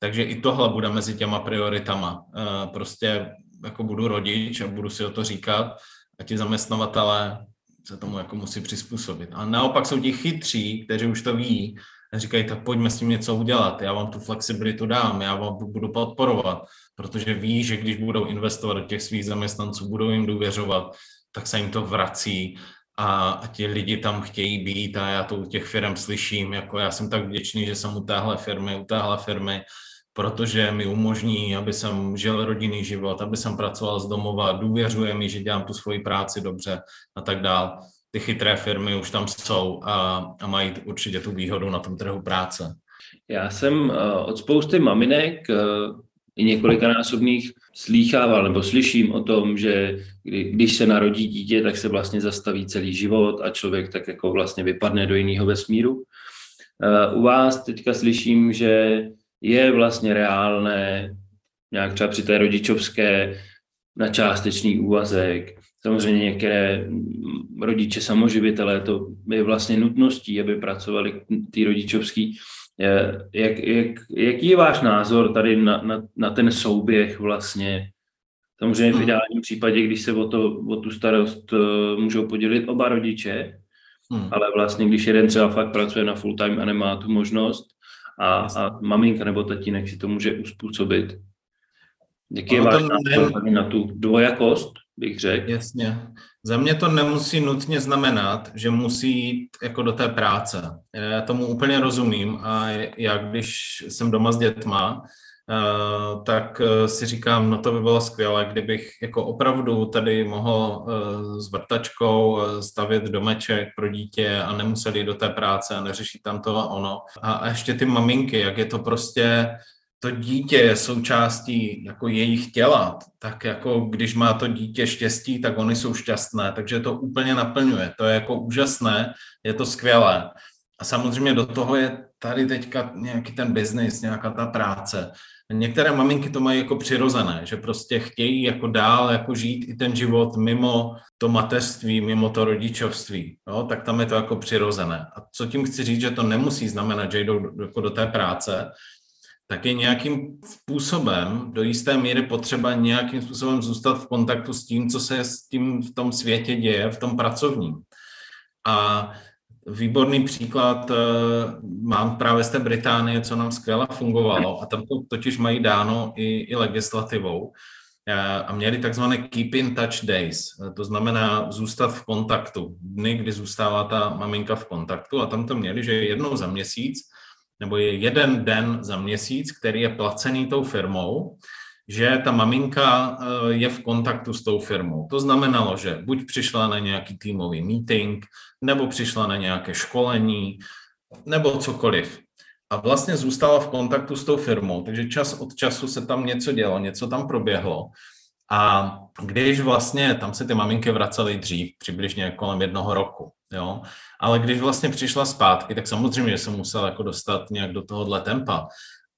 takže i tohle bude mezi těma prioritama. Prostě jako budu rodič a budu si o to říkat a ti zaměstnavatelé se tomu jako musí přizpůsobit. A naopak jsou ti chytří, kteří už to ví, a říkají, tak pojďme s tím něco udělat, já vám tu flexibilitu dám, já vám budu podporovat, protože ví, že když budou investovat do těch svých zaměstnanců, budou jim důvěřovat, tak se jim to vrací. A, a ti lidi tam chtějí být a já to u těch firm slyším, jako já jsem tak vděčný, že jsem u téhle firmy, u téhle firmy, protože mi umožní, aby jsem žil rodinný život, aby jsem pracoval z domova, důvěřuje mi, že dělám tu svoji práci dobře a tak dál. Ty chytré firmy už tam jsou a, a mají určitě tu výhodu na tom trhu práce. Já jsem od spousty maminek i několikanásobných slýchával nebo slyším o tom, že kdy, když se narodí dítě, tak se vlastně zastaví celý život a člověk tak jako vlastně vypadne do jiného vesmíru. U vás teďka slyším, že je vlastně reálné nějak třeba při té rodičovské na částečný úvazek. Samozřejmě některé rodiče samoživitelé, to je vlastně nutností, aby pracovali ty rodičovský. Jak, jak, jaký je váš názor tady na, na, na ten souběh vlastně? Samozřejmě v ideálním případě, když se o, to, o tu starost můžou podělit oba rodiče, hmm. ale vlastně když jeden třeba fakt pracuje na full time a nemá tu možnost a, a maminka nebo tatínek si to může uspůsobit. Jaký je váš názor na tu dvojakost, bych řekl? Jasně. Za mě to nemusí nutně znamenat, že musí jít jako do té práce. Já tomu úplně rozumím a já, když jsem doma s dětma, tak si říkám, no to by bylo skvělé, kdybych jako opravdu tady mohl s vrtačkou stavět domeček pro dítě a nemusel jít do té práce a neřešit tam to a ono. A ještě ty maminky, jak je to prostě, to dítě je součástí jako jejich těla, tak jako když má to dítě štěstí, tak oni jsou šťastné, takže to úplně naplňuje, to je jako úžasné, je to skvělé. A samozřejmě do toho je tady teďka nějaký ten biznis, nějaká ta práce. Některé maminky to mají jako přirozené, že prostě chtějí jako dál jako žít i ten život mimo to mateřství, mimo to rodičovství, jo? Tak tam je to jako přirozené. A co tím chci říct, že to nemusí znamenat, že jdou do, jako do té práce, tak je nějakým způsobem, do jisté míry potřeba nějakým způsobem zůstat v kontaktu s tím, co se s tím v tom světě děje, v tom pracovním. A výborný příklad mám právě z té Británie, co nám skvěle fungovalo, a tam to totiž mají dáno i, i legislativou a měli takzvané keep in touch days, to znamená zůstat v kontaktu, dny, kdy zůstává ta maminka v kontaktu, a tam to měli, že jednou za měsíc, nebo je jeden den za měsíc, který je placený tou firmou, že ta maminka je v kontaktu s tou firmou. To znamenalo, že buď přišla na nějaký týmový meeting, nebo přišla na nějaké školení, nebo cokoliv. A vlastně zůstala v kontaktu s tou firmou, takže čas od času se tam něco dělo, něco tam proběhlo. A když vlastně, tam se ty maminky vracaly dřív, přibližně kolem jednoho roku, jo. Ale když vlastně přišla zpátky, tak samozřejmě jsem musel jako dostat nějak do tohohle tempa.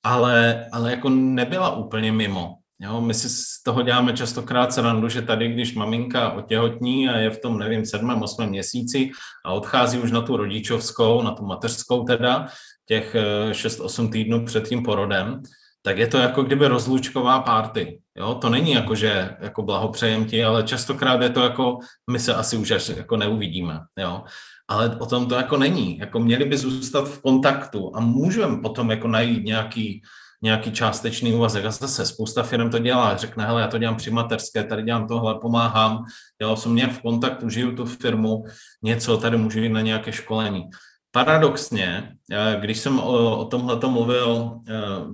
Ale, ale jako nebyla úplně mimo. Jo, my si z toho děláme častokrát srandu, že tady, když maminka otěhotní a je v tom, nevím, sedmém, osmém měsíci a odchází už na tu rodičovskou, na tu mateřskou teda, těch šest osm týdnů před tím porodem, tak je to jako kdyby rozlučková party. Jo, to není jako, že jako blahopřejem ti, ale častokrát je to jako, my se asi už až jako neuvidíme, jo. Ale o tom to jako není, jako měli by zůstat v kontaktu a můžeme potom jako najít nějaký, nějaký částečný úvazek. A zase spousta firm to dělá, řekne, hele, já to dělám při mateřské, tady dělám tohle, pomáhám, dělal jsem nějak v kontaktu, žiju tu firmu, něco, tady můžu jít na nějaké školení. Paradoxně, když jsem o, o tomhleto mluvil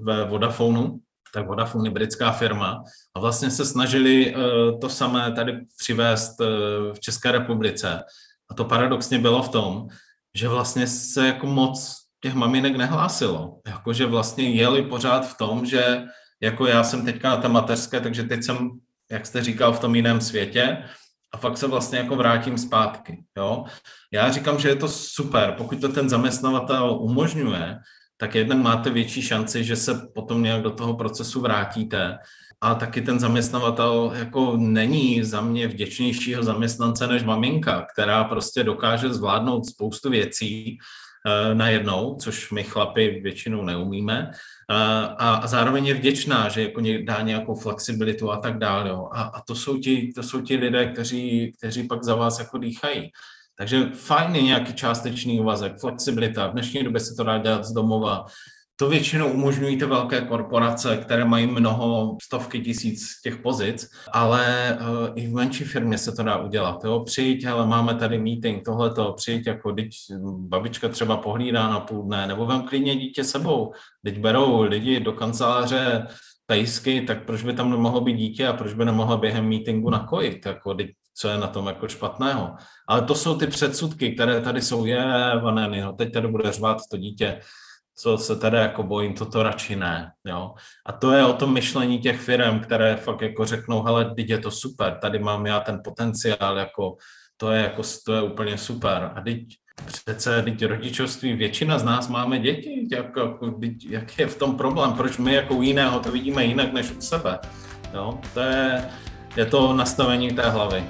ve Vodafonu, tak Vodafone je britská firma a vlastně se snažili to samé tady přivést v České republice. A to paradoxně bylo v tom, že vlastně se jako moc těch maminek nehlásilo. Jakože vlastně jeli pořád v tom, že jako já jsem teďka na té mateřské, takže teď jsem, jak jste říkal, v tom jiném světě a fakt se vlastně jako vrátím zpátky. Jo? Já říkám, že je to super, pokud to ten zaměstnavatel umožňuje, tak jednak máte větší šanci, že se potom nějak do toho procesu vrátíte. A taky ten zaměstnavatel jako není za mě vděčnějšího zaměstnance než maminka, která prostě dokáže zvládnout spoustu věcí e, najednou, což my chlapi většinou neumíme. E, a, a zároveň je vděčná, že jako dá nějakou flexibilitu a tak dále. Jo. A, a to, jsou ti, to jsou ti lidé, kteří, kteří pak za vás jako dýchají. Takže fajn je nějaký částečný úvazek, flexibilita. V dnešní době se to dá dělat z domova. To většinou umožňují ty velké korporace, které mají mnoho stovky tisíc těch pozic, ale i v menší firmě se to dá udělat. Jo? Přijď, hele, máme tady meeting, tohleto, přijď, jako teď babička třeba pohlídá na půl dne, nebo vem klidně dítě sebou. Teď berou lidi do kanceláře pejsky, tak proč by tam nemohlo být dítě a proč by nemohla během meetingu nakojit? Jako, co je na tom jako špatného? Ale to jsou ty předsudky, které tady jsou, je, vaneny, no, teď tady bude řvát to dítě. Co se tady jako bojím, toto radši ne. Jo? A to je o tom myšlení těch firm, které fakt jako řeknou, hele, teď je to super, tady mám já ten potenciál, jako, to, je jako, to je úplně super. A teď přece teď rodičovství, většina z nás máme děti, jako, jako, teď, jak je v tom problém, proč my jako u jiného to vidíme jinak než u sebe. Jo? To je, je to nastavení té hlavy.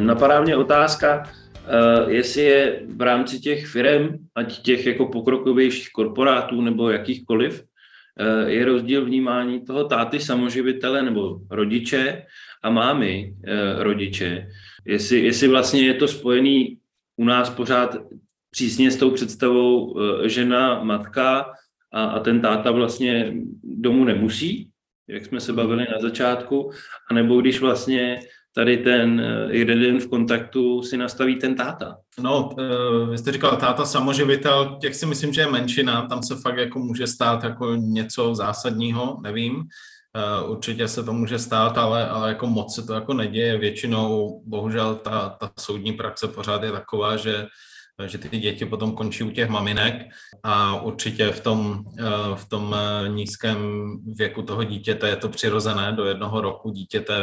Napadá mě otázka, jestli je v rámci těch firem, ať těch jako pokrokovějších korporátů nebo jakýchkoliv, je rozdíl vnímání toho táty samoživitele nebo rodiče a mámy rodiče. Jestli, jestli vlastně je to spojený u nás pořád přísně s tou představou žena, matka a, a ten táta vlastně domů nemusí, jak jsme se bavili na začátku, anebo když vlastně tady ten jeden den v kontaktu si nastaví ten táta. No, vy jste říkal, táta samoživitel, těch si myslím, že je menšina, tam se fakt jako může stát jako něco zásadního, nevím, určitě se to může stát, ale, ale jako moc se to jako neděje, většinou bohužel ta, ta soudní praxe pořád je taková, že, že ty děti potom končí u těch maminek a určitě v tom, v tom nízkém věku toho dítěte je to přirozené, do jednoho roku dítěte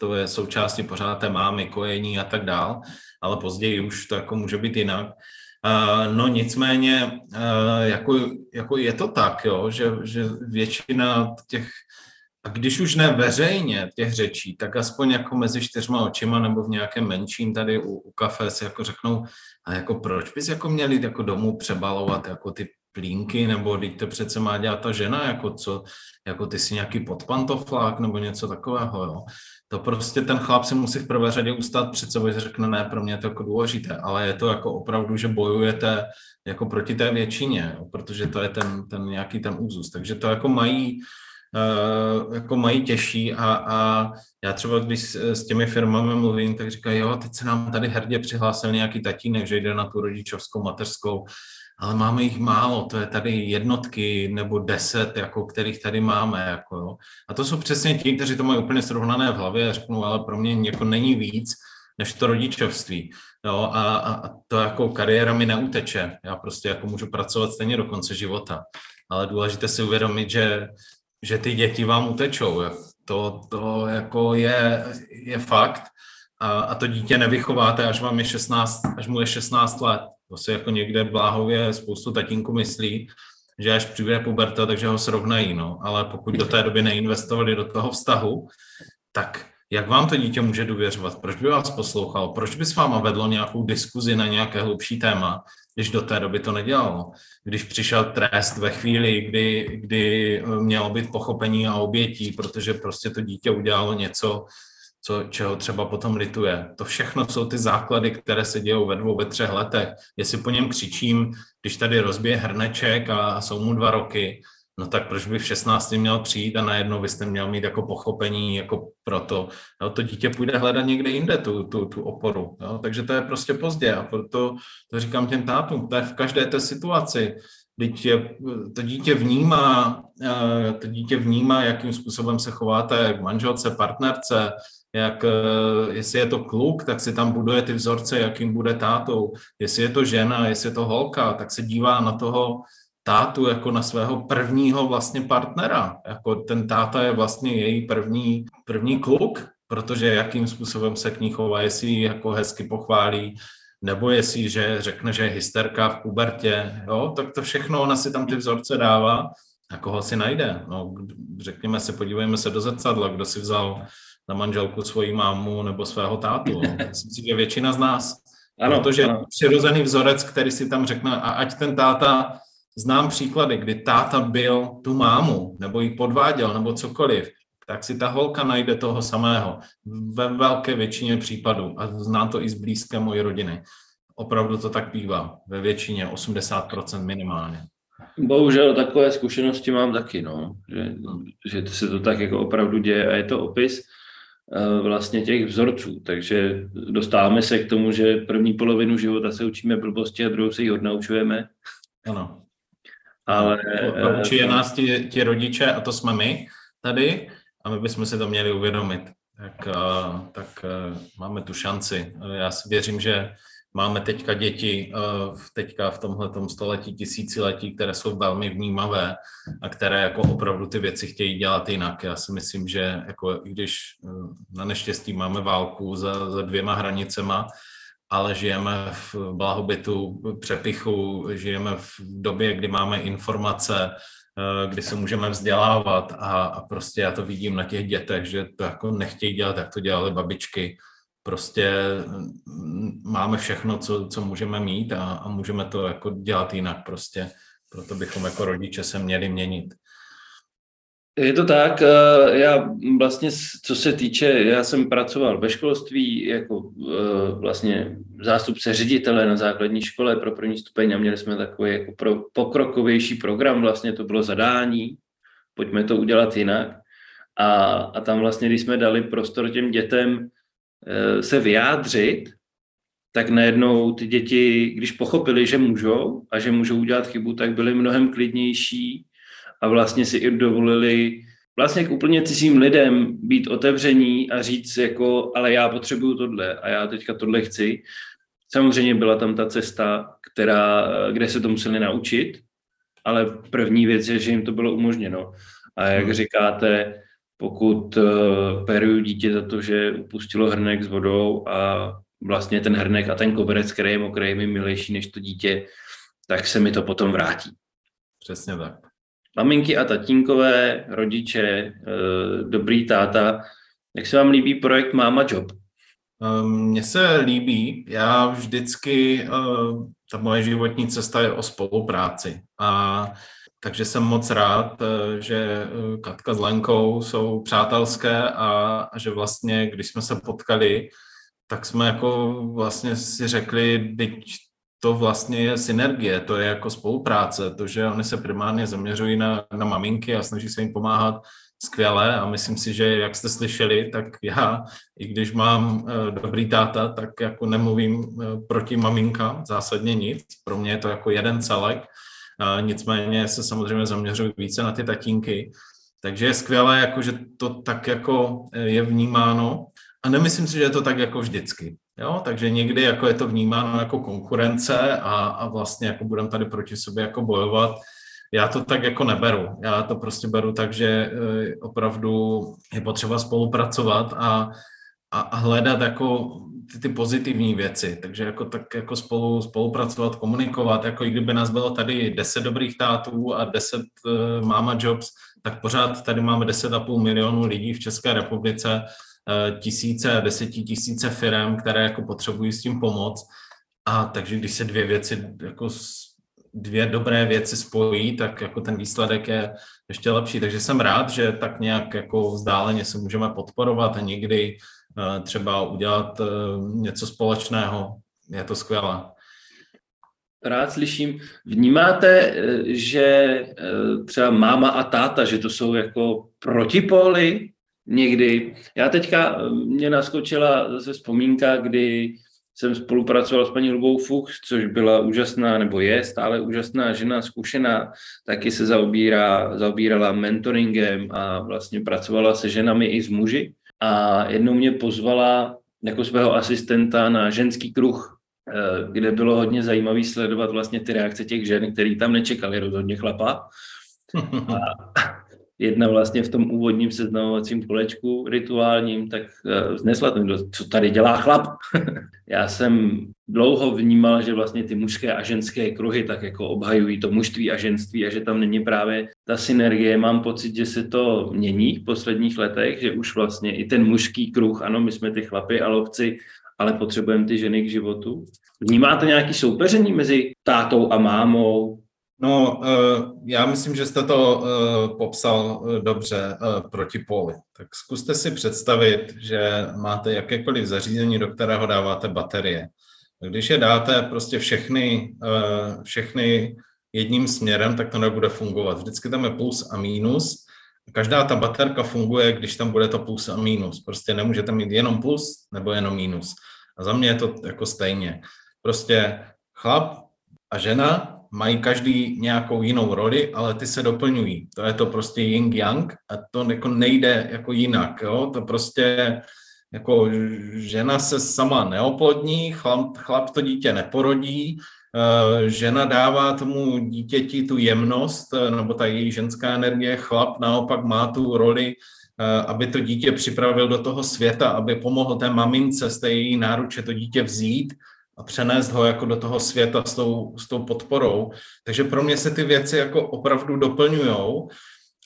to je součástí pořád té mámy, kojení a tak dál, ale později už to jako může být jinak. No nicméně, jako, jako je to tak, jo, že, že většina těch, a když už ne veřejně těch řečí, tak aspoň jako mezi čtyřma očima nebo v nějakém menším tady u, u kafe si jako řeknou, a jako proč bys jako měl jít jako domů přebalovat jako ty plínky, nebo teď to přece má dělat ta žena, jako co, jako ty si nějaký podpantoflák nebo něco takového, jo. To prostě ten chlap si musí v prvé řadě ustát před sebou, že řekne, ne, pro mě je to jako důležité, ale je to jako opravdu, že bojujete jako proti té většině, jo, protože to je ten, ten nějaký ten úzus, takže to jako mají, jako mají těžší a, a já třeba, když s, s těmi firmami mluvím, tak říkají, jo, teď se nám tady hrdě přihlásil nějaký tatínek, že jde na tu rodičovskou, mateřskou, ale máme jich málo, to je tady jednotky nebo deset, jako, kterých tady máme. Jako, jo. A to jsou přesně ti, kteří to mají úplně srovnané v hlavě a řeknou, ale pro mě jako není víc, než to rodičovství. Jo, a, a to jako kariéra mi neuteče. Já prostě jako můžu pracovat stejně do konce života. Ale důležité si uvědomit, že, že ty děti vám utečou. To, to jako je, je fakt. A, a to dítě nevychováte, až vám je šestnáct, až mu je šestnáct let. To si jako někde bláhově spoustu tatínků myslí, že až přijde puberta, takže ho srovnají, no. Ale pokud do té doby neinvestovali do toho vztahu, tak jak vám to dítě může důvěřovat? Proč by vás poslouchalo? Proč by s váma vedlo nějakou diskuzi na nějaké hlubší téma, když do té doby to nedělalo? Když přišel trest ve chvíli, kdy, kdy mělo být pochopení a obětí, protože prostě to dítě udělalo něco, co, čeho třeba potom lituje. To všechno jsou ty základy, které se dějou ve dvou, ve třech letech. Jestli po něm křičím, když tady rozbije hrneček a jsou mu dva roky, no tak proč by v šestnácti měl přijít a najednou byste měl mít jako pochopení jako proto. Jo, to dítě půjde hledat někde jinde tu, tu, tu oporu. Jo, takže to je prostě pozdě a proto to říkám těm tátům. To je v každé té situaci. Dítě, to, dítě vnímá, to dítě vnímá, jakým způsobem se chováte k manželce, partnerce, jak, jestli je to kluk, tak si tam buduje ty vzorce, jakým bude tátou. Jestli je to žena, jestli je to holka, tak se dívá na toho tátu jako na svého prvního vlastně partnera. Jako ten táta je vlastně její první, první kluk, protože jakým způsobem se k ní chová, jestli ji jako hezky pochválí, nebo jestli že řekne, že je hysterka v pubertě, jo, tak to všechno ona si tam ty vzorce dává a koho si najde. No, řekněme se, podívejme se do zrcadla, kdo si vzal na manželku svoji mámu nebo svého tátu. Myslím si, že většina z nás. Ano, protože ano. Přirozený vzorec, který si tam řekne, a ať ten táta, znám příklady, kdy táta byl tu mámu, nebo ji podváděl, nebo cokoliv, tak si ta holka najde toho samého. Ve velké většině případů, a znám to i z blízké mojí rodiny. Opravdu to tak bývá, ve většině osmdesát procent minimálně. Bohužel takové zkušenosti mám taky, no. Že, že se to tak jako opravdu děje a je to opis vlastně těch vzorců, takže dostáváme se k tomu, že první polovinu života se učíme blbosti a druhou se ji odnaučujeme. Ano. Ale učí je nás ti, ti rodiče a to jsme my tady a my bychom si to měli uvědomit. Tak, tak máme tu šanci. Já si věřím, že máme teďka děti teďka v tomhletom století, tisíciletí, které jsou velmi vnímavé a které jako opravdu ty věci chtějí dělat jinak. Já si myslím, že jako i když na neštěstí máme válku za, za dvěma hranicema, ale žijeme v blahobytu, přepichu, žijeme v době, kdy máme informace, kdy se můžeme vzdělávat a, a prostě já to vidím na těch dětech, že to jako nechtějí dělat, jak to dělaly babičky. Prostě máme všechno, co, co můžeme mít a, a můžeme to jako dělat jinak prostě. Proto bychom jako rodiče se měli měnit. Je to tak, já vlastně, co se týče, já jsem pracoval ve školství jako vlastně zástupce ředitele na základní škole pro první stupeň a měli jsme takový jako pro pokrokovější program, vlastně to bylo zadání, pojďme to udělat jinak a, a tam vlastně, když jsme dali prostor těm dětem se vyjádřit, tak najednou ty děti, když pochopili, že můžou a že můžou udělat chybu, tak byly mnohem klidnější a vlastně si i dovolili vlastně k úplně cizím lidem být otevření a říct jako, ale já potřebuju tohle a já teďka tohle chci. Samozřejmě byla tam ta cesta, která, kde se to museli naučit, ale první věc je, že jim to bylo umožněno. A jak hmm. říkáte, pokud peruju dítě za to, že upustilo hrnek s vodou a vlastně ten hrnek a ten koberec, který je mokrý, mi milejší než to dítě, tak se mi to potom vrátí. Přesně tak. Maminky a tatínkové, rodiče, dobrý táta. Jak se vám líbí projekt MámaJob? Mně se líbí. Já vždycky, ta moje životní cesta je o spolupráci. A takže jsem moc rád, že Katka s Lenkou jsou přátelské a, a že vlastně, když jsme se potkali, tak jsme jako vlastně si řekli, teď to vlastně je synergie, to je jako spolupráce, to, že oni se primárně zaměřují na, na maminky a snaží se jim pomáhat skvěle a myslím si, že jak jste slyšeli, tak já, i když mám dobrý táta, tak jako nemluvím proti maminkám, zásadně nic, pro mě je to jako jeden celek, nicméně se samozřejmě zaměřují více na ty tatínky, takže je skvělé, jako, že to tak jako je vnímáno. A nemyslím si, že je to tak jako vždycky. Jo? Takže někdy jako je to vnímáno jako konkurence a, a vlastně jako budeme tady proti sobě jako bojovat. Já to tak jako neberu. Já to prostě beru tak, že opravdu je potřeba spolupracovat a, a, a hledat jako ty, ty pozitivní věci. Takže jako, tak jako spolu, spolupracovat, komunikovat. Jako i kdyby nás bylo tady deset dobrých tátů a deset uh, MámaJobs, tak pořád tady máme deset a půl milionu lidí v České republice, tisíce, desetitisíce firem, které jako potřebují s tím pomoct. A takže když se dvě věci, jako dvě dobré věci spojí, tak jako ten výsledek je ještě lepší. Takže jsem rád, že tak nějak jako vzdáleně se můžeme podporovat a někdy třeba udělat něco společného. Je to skvělé. Rád slyším. Vnímáte, že třeba máma a táta, že to jsou jako protipóly? Někdy. Já teďka, mě naskočila zase vzpomínka, kdy jsem spolupracoval s paní Hlubou Fuchs, což byla úžasná, nebo je stále úžasná žena, zkušená, taky se zaobírá, zaobírala mentoringem a vlastně pracovala se ženami i s muži. A jednou mě pozvala jako svého asistenta na ženský kruh, kde bylo hodně zajímavý sledovat vlastně ty reakce těch žen, který tam nečekali rozhodně chlapa. A jedna vlastně v tom úvodním seznamovacím kolečku rituálním, tak vznesla to, co tady dělá chlap. Já jsem dlouho vnímal, že vlastně ty mužské a ženské kruhy tak jako obhajují to mužství a ženství a že tam není právě ta synergie. Mám pocit, že se to mění v posledních letech, že už vlastně i ten mužský kruh, ano, my jsme ty chlapi a lovci, ale potřebujeme ty ženy k životu. Vnímáte nějaké soupeření mezi tátou a mámou? No, já myslím, že jste to popsal dobře, protipóly. Tak zkuste si představit, že máte jakékoliv zařízení, do kterého dáváte baterie. Když je dáte prostě všechny, všechny jedním směrem, tak to nebude fungovat. Vždycky tam je plus a mínus. Každá ta baterka funguje, když tam bude to plus a mínus. Prostě nemůžete mít jenom plus nebo jenom mínus. A za mě je to jako stejně. Prostě chlap a žena mají každý nějakou jinou roli, ale ty se doplňují. To je to prostě yin-yang a to jako nejde jako jinak. Jo? To prostě jako žena se sama neoplodní, chlap, chlap to dítě neporodí, žena dává tomu dítěti tu jemnost, nebo ta její ženská energie, chlap naopak má tu roli, aby to dítě připravil do toho světa, aby pomohl té mamince z té její náruče to dítě vzít a přenést ho jako do toho světa s tou, s tou podporou. Takže pro mě se ty věci jako opravdu doplňujou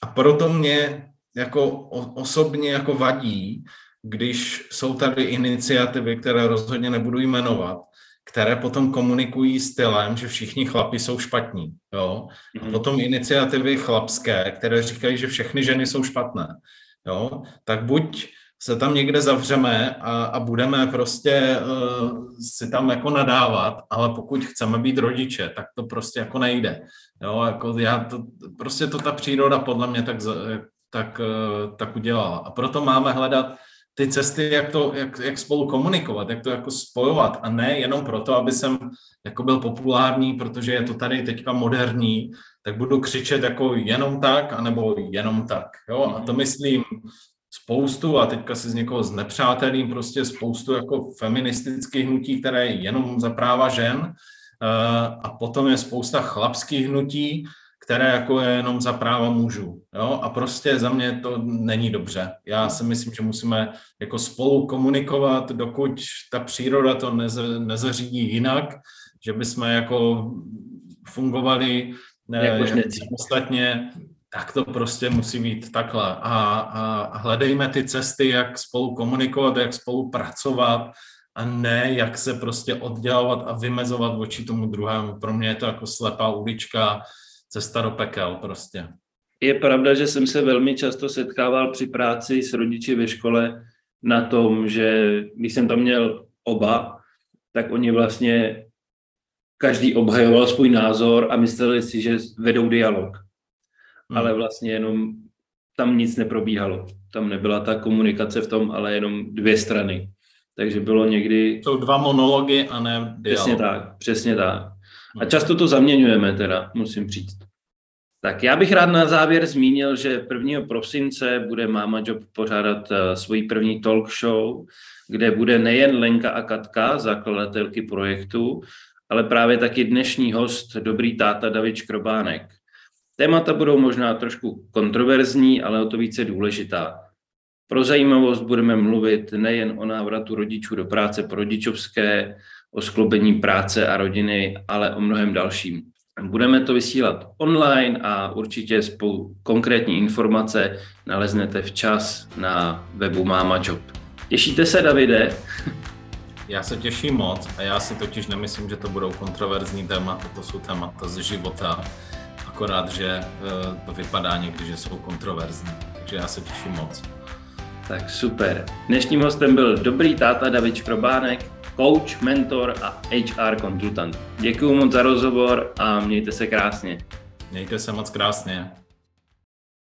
a proto mě jako osobně jako vadí, když jsou tady iniciativy, které rozhodně nebudu jmenovat, které potom komunikují stylem, že všichni chlapi jsou špatní. Jo? A potom iniciativy chlapské, které říkají, že všechny ženy jsou špatné. Jo? Tak buď se tam někde zavřeme a, a budeme prostě uh, si tam jako nadávat, ale pokud chceme být rodiče, tak to prostě jako nejde. Jo, jako já to, prostě to ta příroda podle mě tak, tak, uh, tak udělala. A proto máme hledat ty cesty, jak to, jak, jak spolu komunikovat, jak to jako spojovat a ne jenom proto, aby jsem jako byl populární, protože je to tady teďka moderní, tak budu křičet jako jenom tak, anebo jenom tak, jo, a to myslím spoustu a teďka si z někoho znepřátelím prostě spoustu jako feministických hnutí, které je jenom za práva žen a potom je spousta chlapských hnutí, které jako je jenom za práva mužů. Jo? A prostě za mě to není dobře. Já si myslím, že musíme jako spolu komunikovat, dokud ta příroda to neze, nezařídí jinak, že bychom jako fungovali samostatně, tak to prostě musí být takhle. A, a, a hledejme ty cesty, jak spolu komunikovat, jak spolu pracovat a ne, jak se prostě oddělovat a vymezovat oči tomu druhému. Pro mě je to jako slepá ulička, cesta do pekel prostě. Je pravda, že jsem se velmi často setkával při práci s rodiči ve škole na tom, že když jsem tam měl oba, tak oni vlastně každý obhajoval svůj názor a mysleli si, že vedou dialog. Hmm. Ale vlastně jenom tam nic neprobíhalo. Tam nebyla ta komunikace v tom, ale jenom dvě strany. Takže bylo někdy... Jsou dva monology a ne dialog. Přesně tak, přesně tak. A často to zaměňujeme teda, musím říct. Tak já bych rád na závěr zmínil, že prvního prosince bude MámaJob pořádat svoji první talk show, kde bude nejen Lenka a Katka, zakladatelky projektu, ale právě taky dnešní host, dobrý táta David Škrobánek. Témata budou možná trošku kontroverzní, ale o to více důležitá. Pro zajímavost budeme mluvit nejen o návratu rodičů do práce pro rodičovské, o skloubení práce a rodiny, ale o mnohem dalším. Budeme to vysílat online a určitě spolu konkrétní informace naleznete včas na webu MámaJob. Těšíte se, Davide? Já se těším moc a já si totiž nemyslím, že to budou kontroverzní témata, to jsou témata ze života, akorát, že to vypadá někdy, že jsou kontroverzní, takže já se těším moc. Tak super. Dnešním hostem byl dobrý táta David Škrobánek, coach, mentor a há er konzultant. Děkuju moc za rozhovor a mějte se krásně. Mějte se moc krásně.